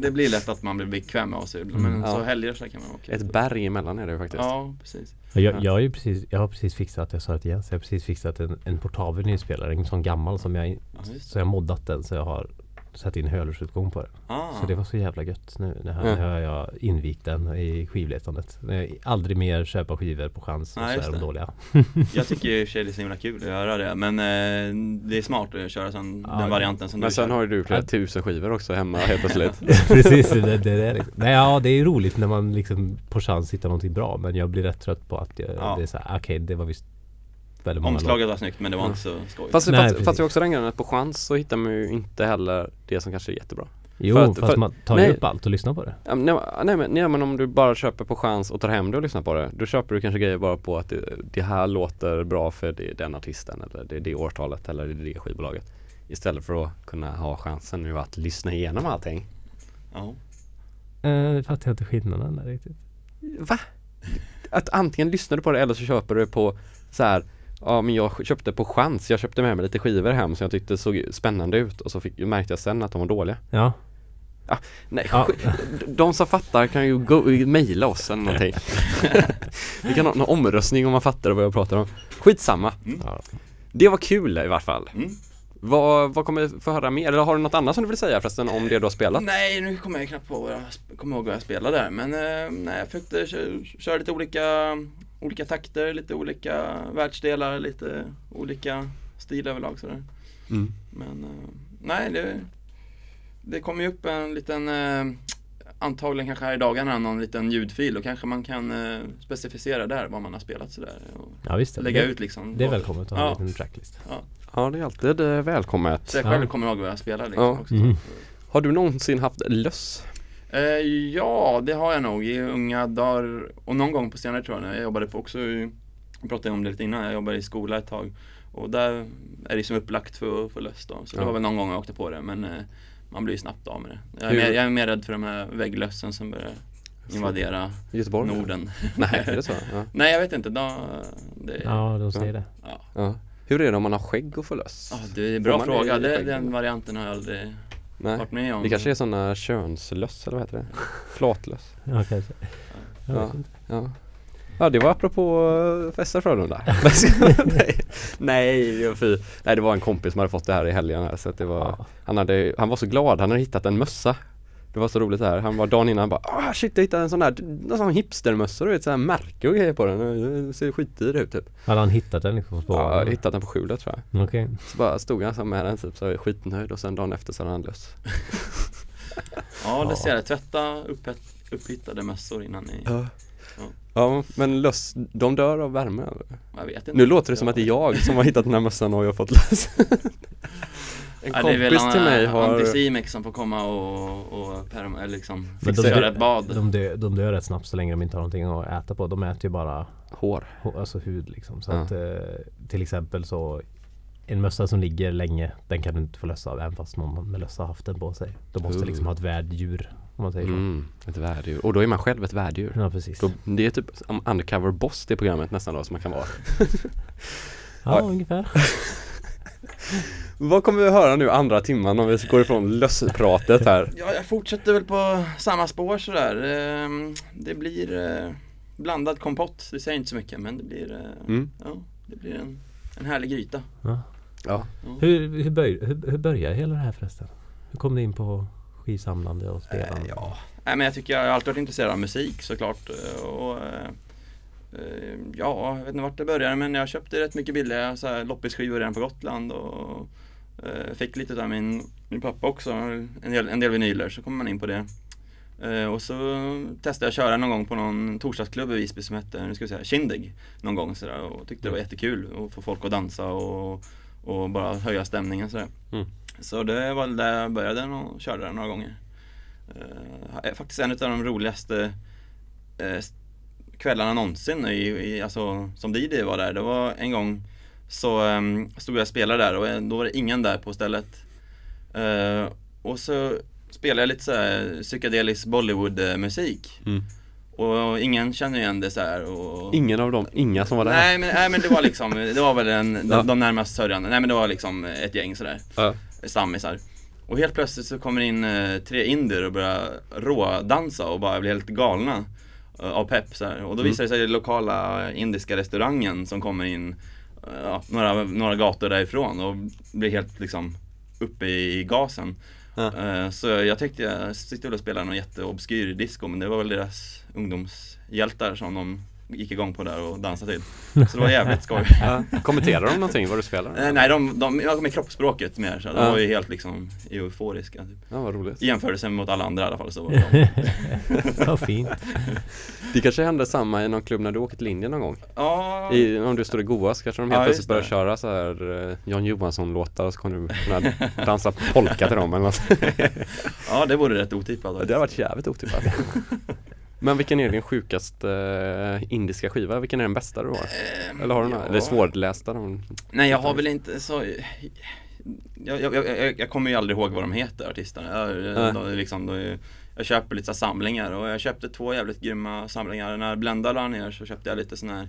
det blir lätt att man blir bekväm med oss. Men så helger så kan man åka. Ett berg emellan är det faktiskt. Ja, precis. Jag har precis fixat en portabel nyspelare, en sån gammal som jag moddat den, så jag har satt in hörlursutgång på den. Så det var så jävla gött nu. När jag invigt den i skivletandet. Jag aldrig mer köpa skivor på chans och så är de dåliga. Jag tycker ju det är så himla kul att göra det. Men det är smart att köra den varianten som men du. Men sen har du flera 1000 skivor också hemma helt plötsligt. Precis, det är liksom. Nej, ja, det är roligt när man liksom på chans hittar någonting bra. Men jag blir rätt trött på att det är så här, okej, det var visst. Omslaget var snyggt, men det var inte så skojigt. Fast jag också den grejen att på chans så hittar man ju inte heller det som kanske är jättebra. Jo, fast man tar ju upp allt och lyssnar på det. Nej, men om du bara köper på chans och tar hem det och lyssnar på det, då köper du kanske grejer bara på att det här låter bra för den artisten, eller det årtalet, eller det skivbolaget. Istället för att kunna ha chansen nu att lyssna igenom allting. Ja. Fattar jag inte skillnaden där riktigt. Va? Att antingen lyssnar du på det eller så köper du på så här. Ja, men jag köpte på chans. Jag köpte med mig lite skivor hem som jag tyckte såg spännande ut. Och så märkte jag sen att de var dåliga. Ja. De som fattar kan ju mejla oss eller någonting. Vi kan ha en omröstning om man fattar vad jag pratar om. Skitsamma. Mm. Det var kul i varje fall. Mm. Vad kommer vi få höra mer? Eller har du något annat som du vill säga förresten om det du har spelat? Nej, nu kommer jag knappt på vad jag spelade där. Men nej, jag försökte köra lite olika takter, lite olika världsdelar, lite olika stil överlag sådär. Mm. Men nej, det kommer ju upp en liten antagligen kanske här i dagarna någon liten ljudfil och kanske man kan specificera där vad man har spelat sådär och lägga ut liksom. Det är välkommet att ha en liten tracklist. Ja. Ja, det är alltid välkommet. Så jag själv kommer ihåg vad jag spelar liksom också. Mm. Har du någonsin haft löss? Ja, det har jag nog i unga dagar och någon gång på senare tror jag när jag jobbade på också, jag pratade om det lite innan, jag jobbade i skola ett tag och där är det som upplagt för löss då, så det var väl någon gång jag åkte på det, men man blir ju snabbt av med det. Jag är mer rädd för de här vägglössen som börjar invadera Göteborg, Norden. Nej, är det så? Ja. Nej, jag vet inte. De säger det. Ja. Ja. Hur är det om man har skägg och får löss? Ja, det är en bra fråga, den varianten har jag aldrig... Nej, det kanske är sådana könslöss eller vad heter det? Flatlöss. Ja, kanske. Ja, det var apropå Västra Frölunda. Nej, det var en kompis som hade fått det här i helgen. Här, så att det var, han var så glad, han hade hittat en mössa. Det var så roligt här. Han var dagen innan bara, shit, jag hittade en sån där hipstermössa, du vet, så här märke och grejer på den. Det ser skitdyr ut typ. Hade han hittat den liksom på spåren? Ja, jag hittat den på skjulet tror jag. Okej. Okay. Så bara stod han så med den typ, så var jag skitnöjd och sen dagen efter så hade han löst. Ser jag. Tvätta upphittade mössor innan ni... Ja, men löss, de dör av värme eller? Jag vet inte. Nu låter det som att det är jag som har hittat den här mössan och jag har fått löss. En kompis till mig har antisimex som får komma och liksom fixa ett bad. De dör rätt snabbt så länge de inte har någonting att äta på. De äter ju bara hår, alltså hud liksom. Så att, till exempel så en mössa som ligger länge, den kan du inte få lösa av även fast någon med lösa haft den på sig. De måste liksom ha ett värddjur om man säger så. Ett värddjur. Och då är man själv ett värddjur. Ja, precis. Då, det är typ undercover boss det programmet nästan då som man kan vara. ja, ungefär. Vad kommer vi att höra nu andra timman om vi går ifrån lösspratet här? Ja, jag fortsätter väl på samma spår sådär. Det blir blandad kompott. Det säger inte så mycket, men det blir, det blir en härlig gryta. Ja. Ja. Hur börjar hela det här förresten? Hur kom du in på skivsamlande och spelande? Men jag tycker jag har alltid varit intresserad av musik såklart. Och... jag vet inte vart det började, men jag köpte rätt mycket billiga så här loppisskivor redan på Gotland och fick lite av min pappa också en del vinyler, så kommer man in på det. Och så testade jag köra någon gång på någon torsdagsklubb i Visby som hette, nu ska vi säga, Kindig någon gång så där, och tyckte det var jättekul att få folk att dansa och bara höja stämningen så där. Så det var där jag började och körde där några gånger. Faktiskt en av de roligaste kvällarna någonsin alltså, som DJ var där. Det var en gång så stod jag och spelade där och då var det ingen där på stället. Och så spelade jag lite så här psykedelisk Bollywood-musik. Och ingen känner igen det så här. Och... Ingen av dem, inga som var där. Nej men det var liksom, det var väl de närmast sörjande. Nej men det var liksom ett gäng sådär. Stammisar. Och helt plötsligt så kommer in tre indier och börjar rådansa och bara blir helt galna av pepp så här. Och då visar det sig lokala indiska restaurangen som kommer in några gator därifrån och blir helt liksom uppe i gasen. Så jag tänkte jag sitter och spelar någon jätteobskyr disco, men det var väl deras ungdomshjältar som de gick igång på där och dansade till. Så det var jävligt skoj. Kommenterar de någonting vad du spelar? Nej, jag kom med kroppsspråket mer så de var ju helt liksom euforiska typ. Ja, vad roligt. I jämförelse mot alla andra i alla fall så var det så fint. Det kanske hände samma i någon klubb när du åker till Indien någon gång. Ja. Om du står i Goa så kanske de helt plötsligt börjar köra så här Jan Johansson-låtar och så kommer du kunna dansa polka till dem eller något. Ja, det vore rätt otippat. Det har varit jävligt otippat. Men vilken är din sjukaste indiska skiva? Vilken är den bästa du har? Eller har du någon? Eller svårlästa? Nej, jag har väl inte så... Jag kommer ju aldrig ihåg vad de heter, artisterna. Jag köper lite samlingar. Och jag köpte 2 jävligt grymma samlingar. När Blenda la ner så köpte jag lite sån här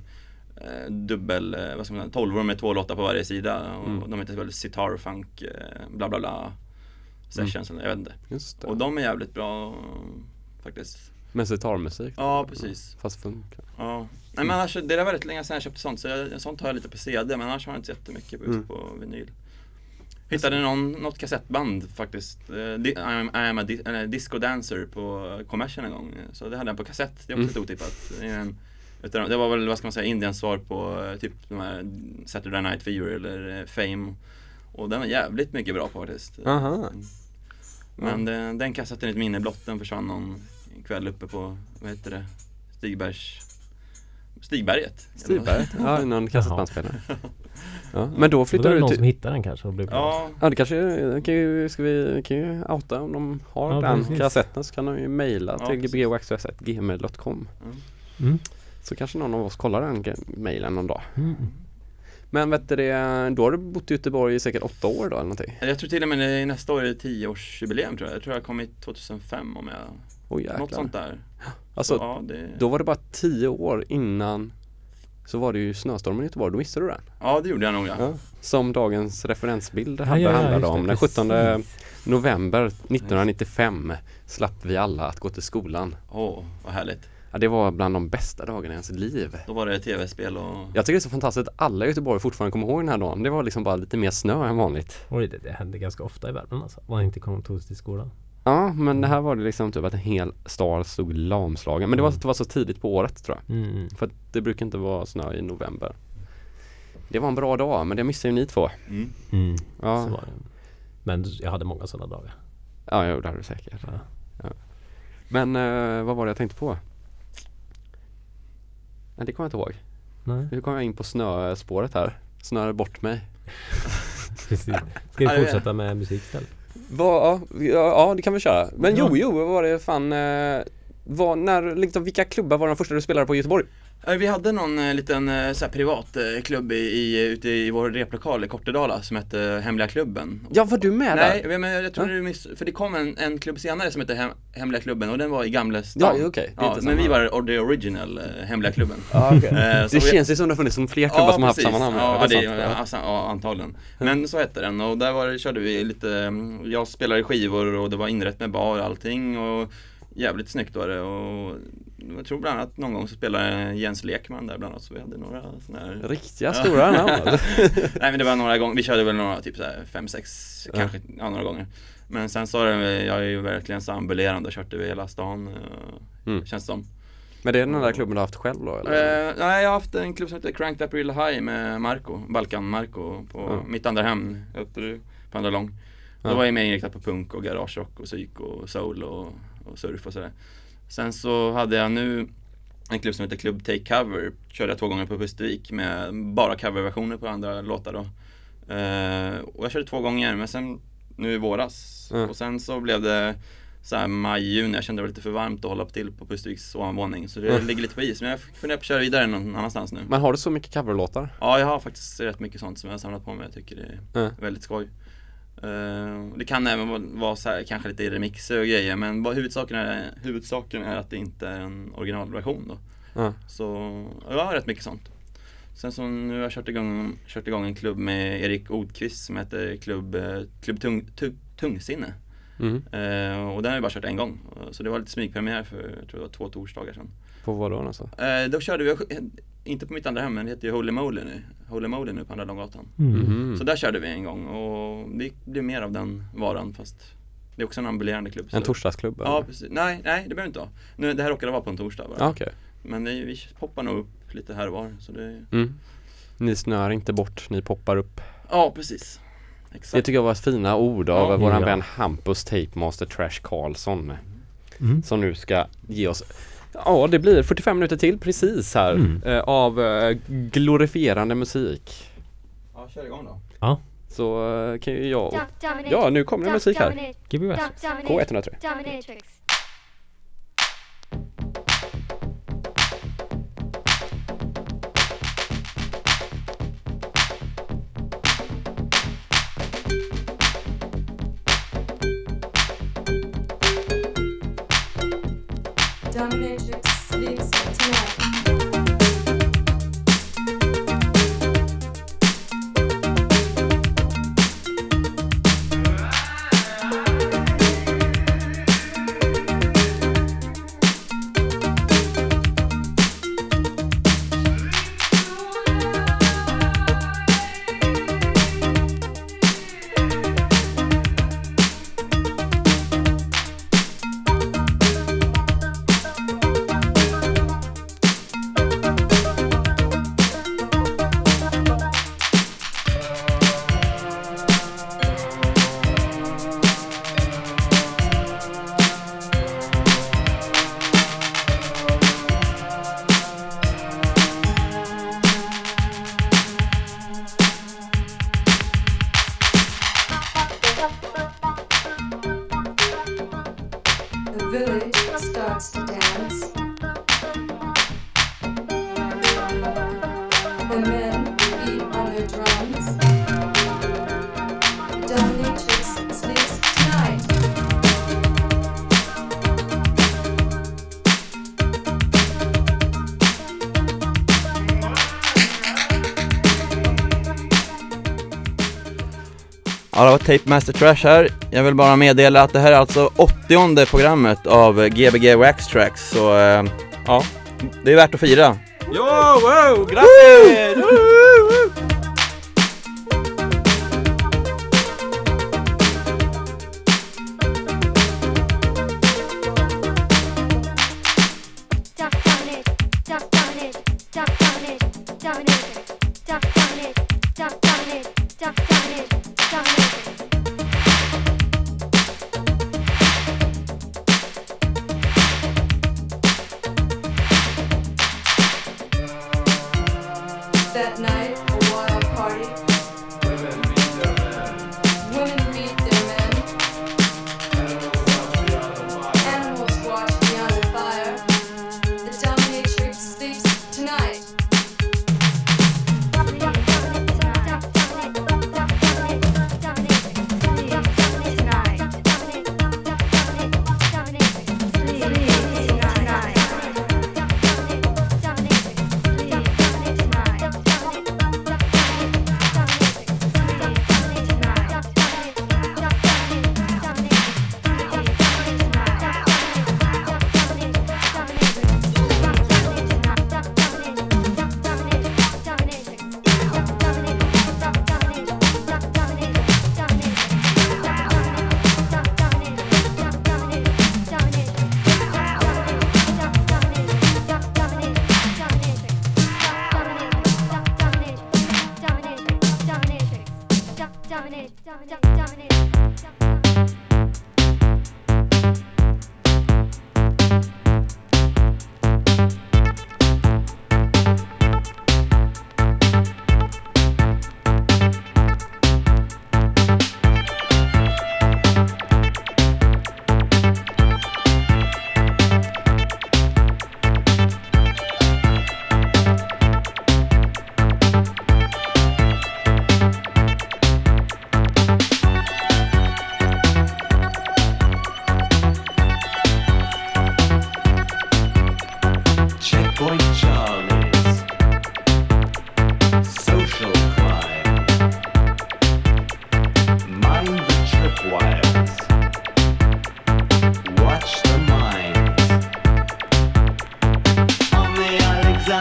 dubbel... Vad ska man säga? 12 med 2 låtar på varje sida. Och de heter väl sitar, funk, bla bla bla. Sessions, jag vet inte. Just det. Och de är jävligt bra faktiskt. Men sitarmusik? Ja, precis. Fast funkar. Ja. Nej, men annars, det är väldigt länge sedan jag köpte sånt. Så sånt har jag lite på CD, men annars har jag inte jättemycket på vinyl. Hittade något kassettband faktiskt. I am a disco dancer på Commercial en gång. Så det hade jag på kassett. Det är också lite otippat. Det var väl, vad ska man säga, Indiens svar på typ de här Saturday Night Fever eller Fame. Och den var jävligt mycket bra på faktiskt. Men den kassetten i ett minne blott, den försvann någon kväll uppe på, vad heter det, Stigberget. Ja, någon kassettbandspelare. Ja, men då flyttar du till någon som hittar den kanske och blir bra. Ja, det kanske kan ju outa om de har den kassetten, så kan de ju mejla till gbgwaxtrax@gmail.com. Så kanske någon av oss kollar den mejlen någon dag. Men vet du det, då har du bott i Göteborg i säkert 8 år då eller någonting? Jag tror till och med nästa år är 10-årsjubileum tror jag. Jag tror jag kom i 2005 om jag... något sånt där. Alltså, så, då var det bara 10 år innan så var det ju snöstormen i Göteborg. Då missade du den. Ja, det gjorde jag nog. Ja. Som dagens referensbild handlade om. Den 17 november 1995 slapp vi alla att gå till skolan. Åh, vad härligt. Ja, det var bland de bästa dagarna i ens liv. Då var det tv-spel och... Jag tycker det är så fantastiskt att alla i Göteborg fortfarande kommer ihåg den här dagen. Det var liksom bara lite mer snö än vanligt. Oj, det hände ganska ofta i världen alltså. Man inte kom till skolan. Ja, men det här var det liksom typ att en hel stad stod lamslagen. Men det var så tidigt på året tror jag. För att det brukar inte vara snö i november. Det var en bra dag, men det missade ju ni 2. Ja. Så var det. Men jag hade många sådana dagar. Ja, det hade du säkert. Ja. Men vad var det jag tänkte på? Nej, det kommer jag inte ihåg. Nej. Hur kom jag in på snöspåret här? Snöade bort mig. Precis. Ska vi fortsätta med musikställ? Ja, det kan vi köra. Men jo, vad var det fan... vilka klubbar var de första du spelade på i Göteborg? Vi hade någon liten så här, privat klubb ute i vår replokal i Kortedala som hette Hemliga Klubben. Ja, var du med där? Nej, men jag tror du för det kom en klubb senare som hette Hemliga Klubben och den var i Gamla stan. Ja, okej. Ja, men vi var the original Hemliga Klubben. Ja, okay. Det känns ju som det funnits som fler klubbar som har haft samma namn. Ja, antagligen. Men så hette den och där körde vi lite... Jag spelade skivor och det var inrätt med bar och allting och... Jävligt snyggt var det och jag tror bland annat någon gång så spelade Jens Lekman där bland annat, så vi hade några sådana här... Riktiga stora namn. Nej, men det var några gånger, vi körde väl några typ så här 5-6 kanske, några gånger. Men sen så jag är ju verkligen så ambulerande och kört över hela stan, känns som. Men det är den där klubben du har haft själv då? Eller? Nej, jag har haft en klubb som heter Cranked Up Real High med Balkan Marco på mitt andra hem uppe på andra lång. Då var jag mer inriktad på punk och garage rock och psyk och soul och surf och sådär. Sen så hade jag nu en klubb som heter Klubb Take Cover. Körde jag 2 gånger på Pustervik med bara coverversioner på andra låtar då. Och jag körde 2 gånger, men sen nu i våras. Och sen så blev det så här maj-juni. Jag kände det var lite för varmt att hålla upp till på Pusterviks ovanvåning. Så det ligger lite på is, men jag funderar på att köra vidare någon annanstans nu. Men har du så mycket coverlåtar? Ja, jag har faktiskt rätt mycket sånt som jag har samlat på mig. Jag tycker det är väldigt skoj. Det kan även vara så här, kanske lite remixer och grejer, men huvudsaken är att det inte är en originalversion då. Mm. Så jag har rätt mycket sånt. Sen så nu har jag kört igång en klubb med Erik Odqvist som heter Tungsinne. Mm. Och den har jag bara kört en gång. Så det var lite smygpremiär för, jag tror det var 2 torsdagar sedan. På vad då alltså? Då körde vi, inte på mitt andra hem, men det heter ju Holy Moly nu på Andra Långgatan. Mm. Så där körde vi en gång och det blev mer av den varan, fast det är också en ambulerande klubb. En torsdagsklubb? Ja, precis. Nej, det behöver inte vara. Nu, det här råkade vara på en torsdag bara. Ah, okay. Men vi poppar nog upp lite här och var. Så det... Mm. Ni snör inte bort, ni poppar upp. Ja, precis. Exakt. Det tycker jag var fina ord av vår vän Hampus Tape Master Thrash Karlsson. Mm. Som nu ska ge oss... Ja, det blir 45 minuter till precis här av glorifierande musik. Ja, kör igång då. Ja. Så kan ju jag... Ja, nu kommer det musik här. K103. Hallå, Tape Master Thrash här. Jag vill bara meddela att det här är alltså 80:e programmet av GBG Wax Trax. Så ja, det är värt att fira. Jo, wow, grattis!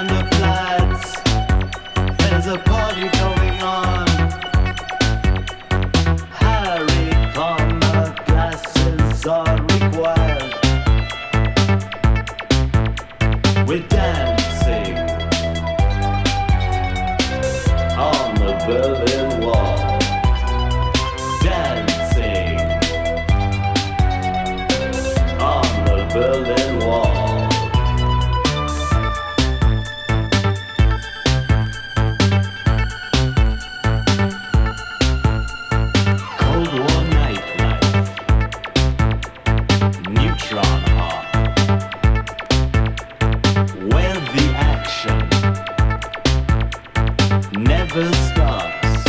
around the flats. There's a party going on. Harry Palmer glasses are required. We're dancing on the Berlin Wall. Dancing on the Berlin Wall. Never stops.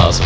Frölunda alltså.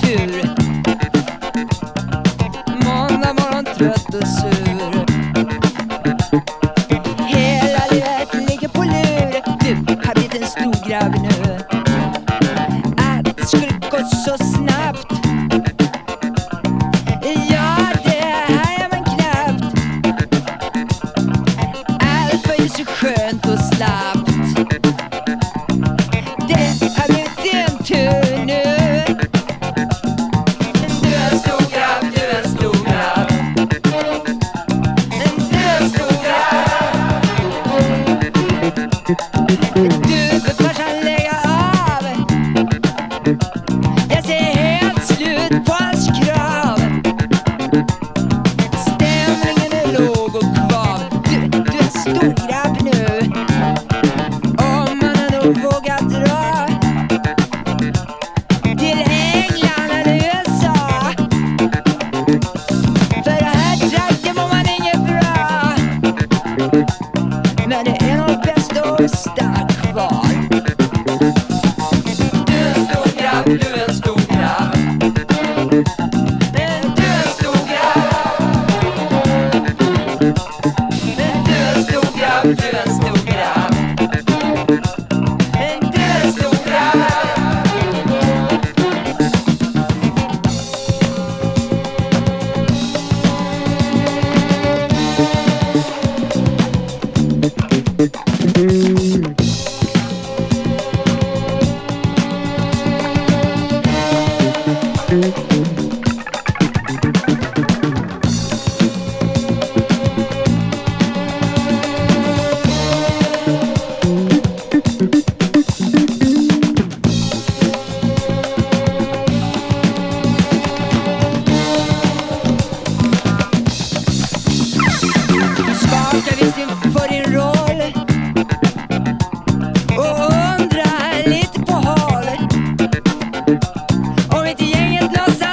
tur. Måndag morgon trött och sur. Hela livet ligger på lur. Du har blivit en stor grabb nu. Att det skulle gå så snabbt. Ja, det här är man knappt. Allt var ju så skönt och slappt. Och undra lite på håll. Om inte gänget låtsas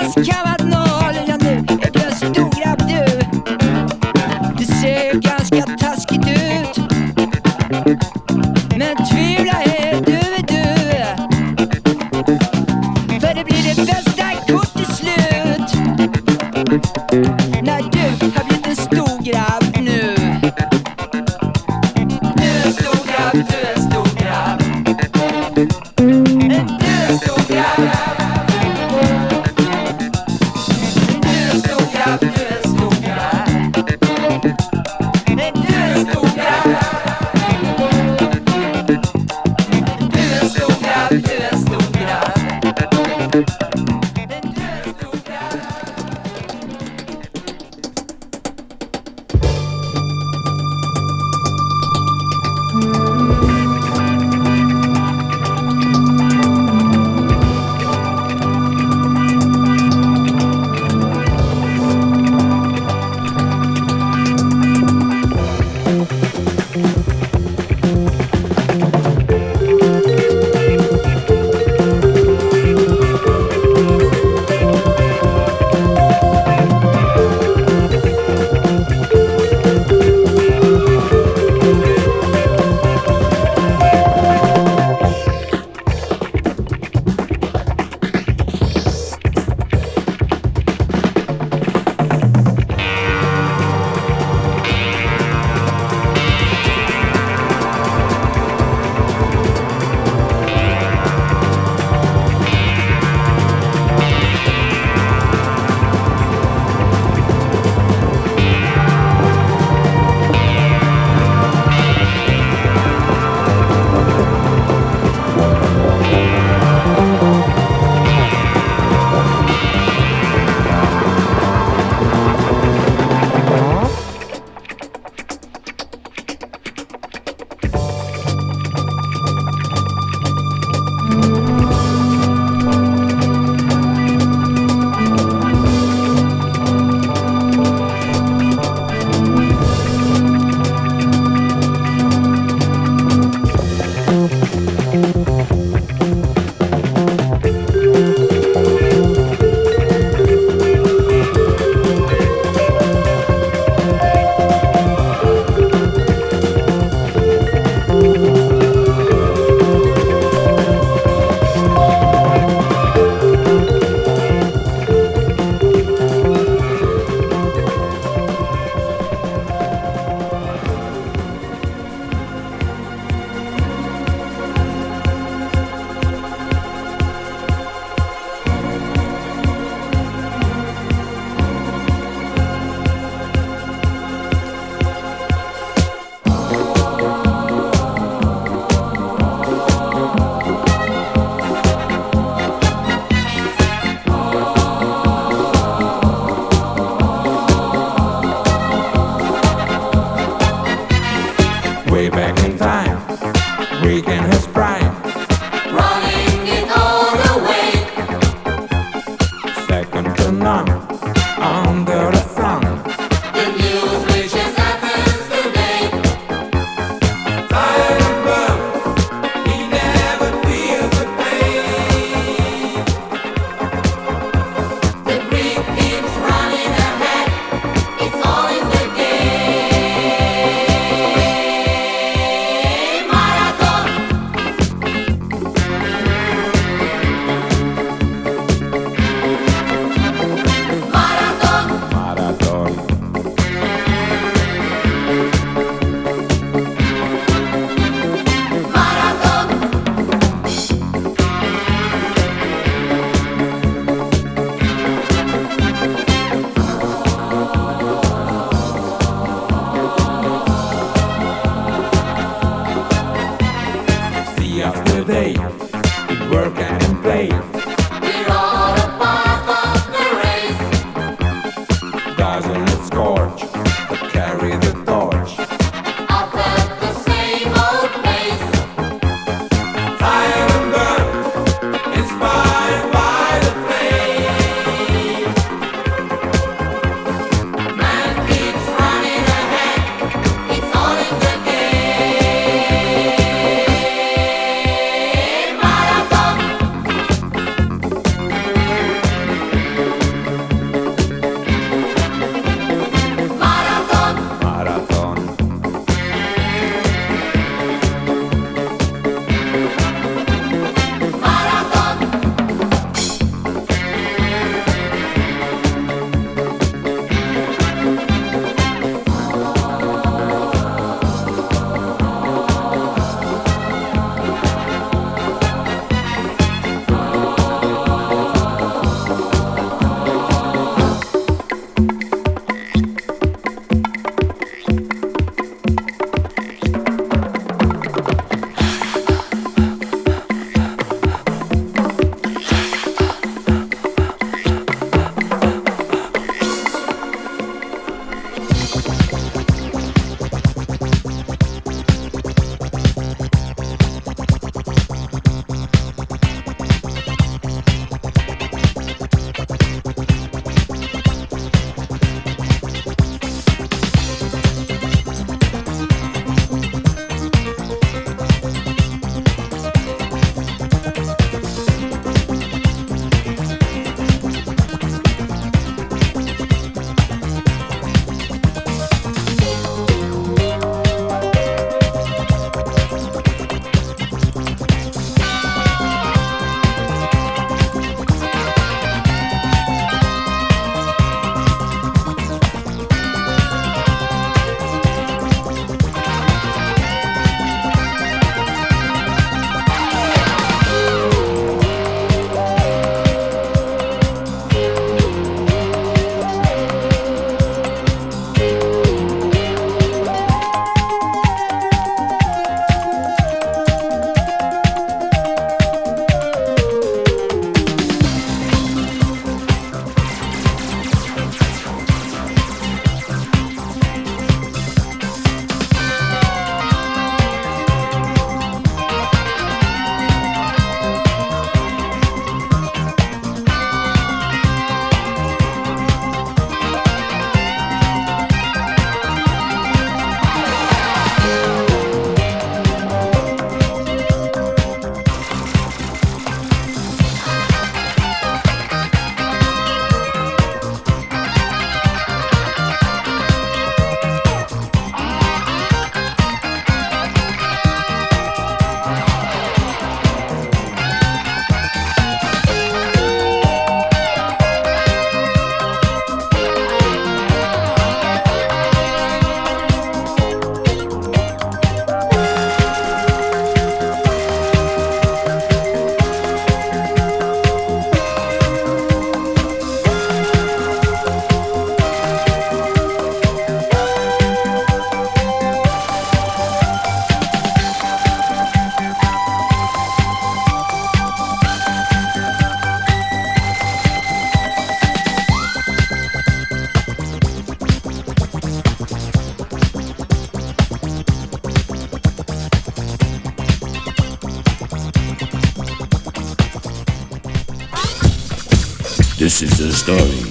This is the story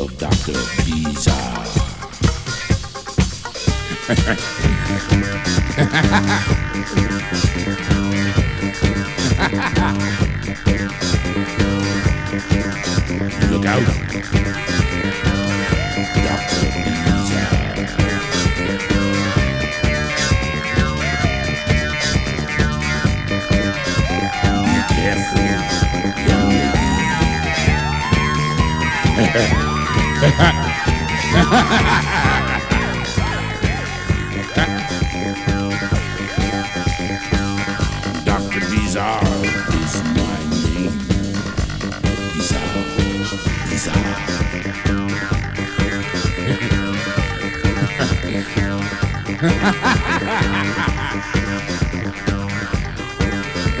of Dr. Bizarre. Look out. Dr. Dr. Bizarre is my name. Bizarre, Bizarre. It's good. So good. It's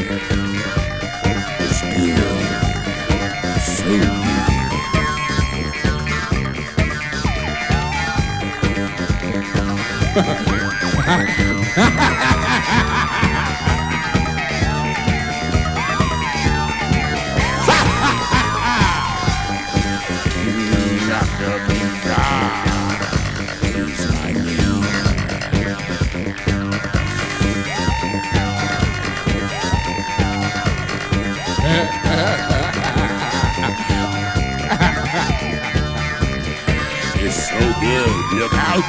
so good. Look out.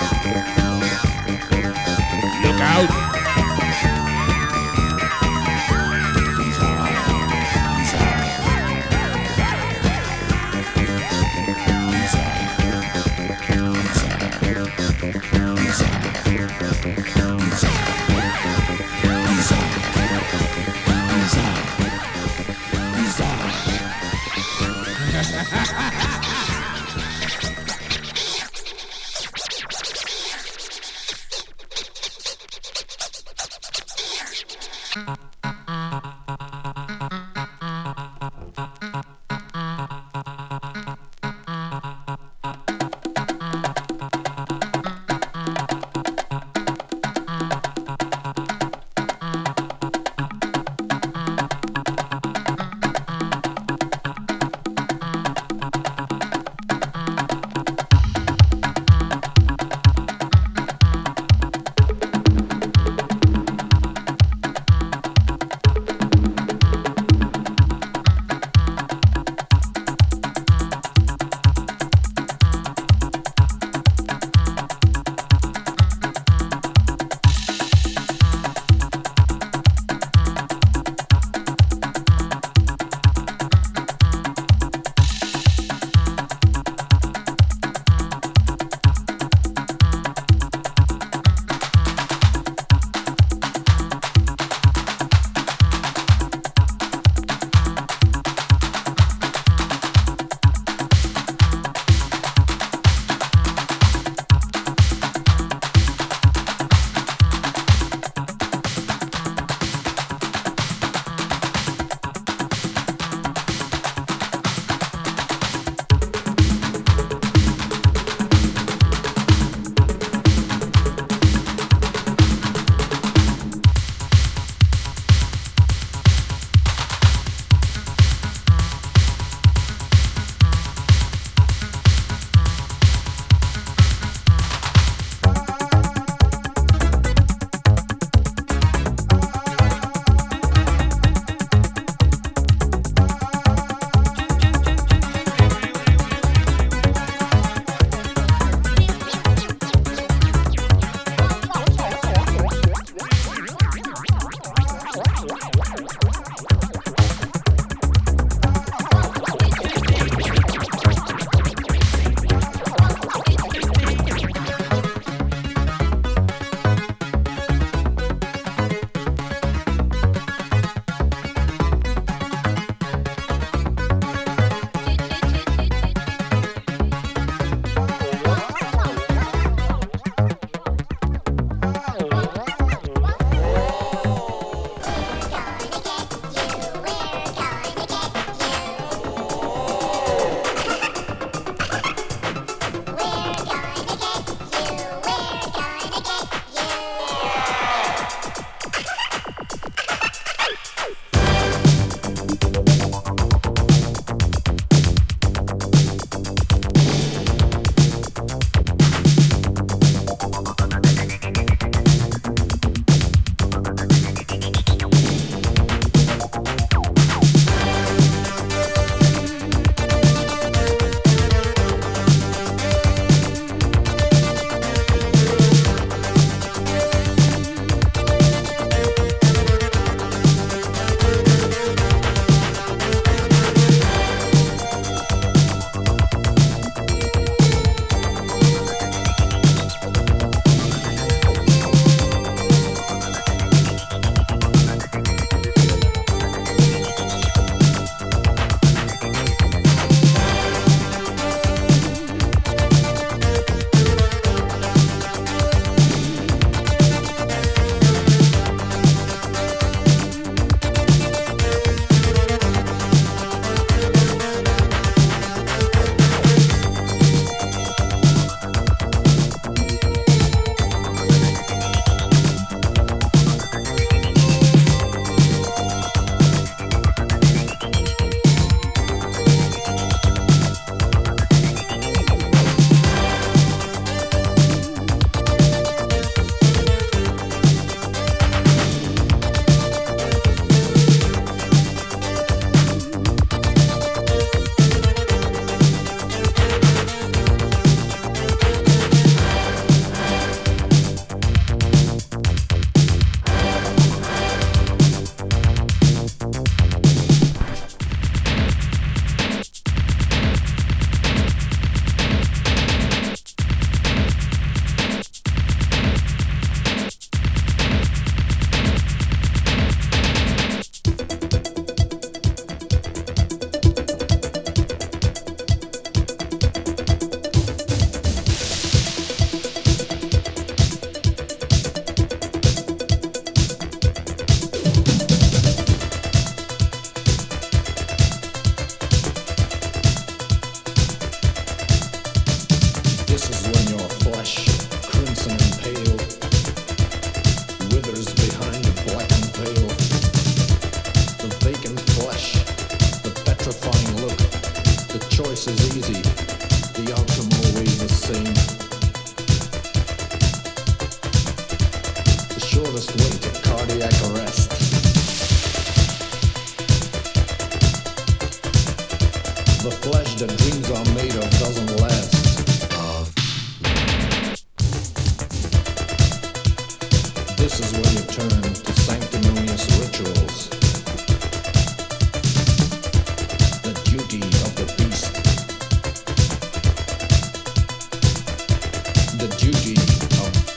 This is when your flesh, crimson and pale, withers behind the blackened veil. The vacant flesh, the petrifying look. The choice is easy, the outcome always the same. The shortest way to cardiac arrest. The flesh that dreams are made of doesn't last. This is where you turn to sanctimonious rituals. The duty of the beast. The duty of...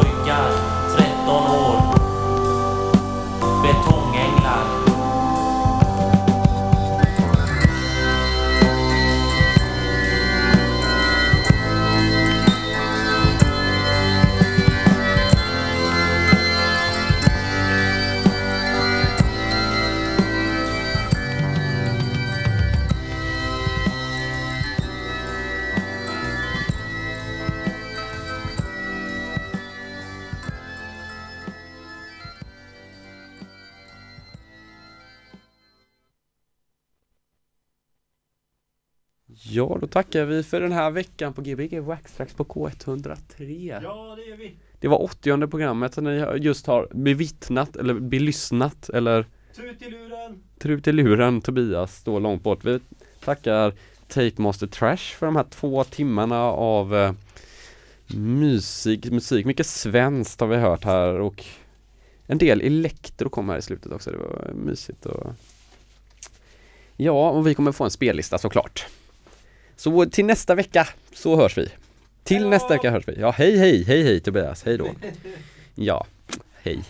Pojkar, 13 år, Ja, då tackar vi för den här veckan på GBG Wax Trax på K103. Ja, det är vi. Det var 80:e programmet som ni just har bevittnat eller belyssnat eller Trut i luren, Tobias står långt bort. Vi tackar Tape Master Thrash för de här 2 timmarna av musik. Mycket svenskt har vi hört här och en del elektro kom här i slutet också. Det var mysigt. Och ja, och vi kommer få en spellista såklart. Så till nästa vecka så hörs vi. Till Hello. Nästa vecka hörs vi. Ja, hej Tobias. Hej då. Ja, hej.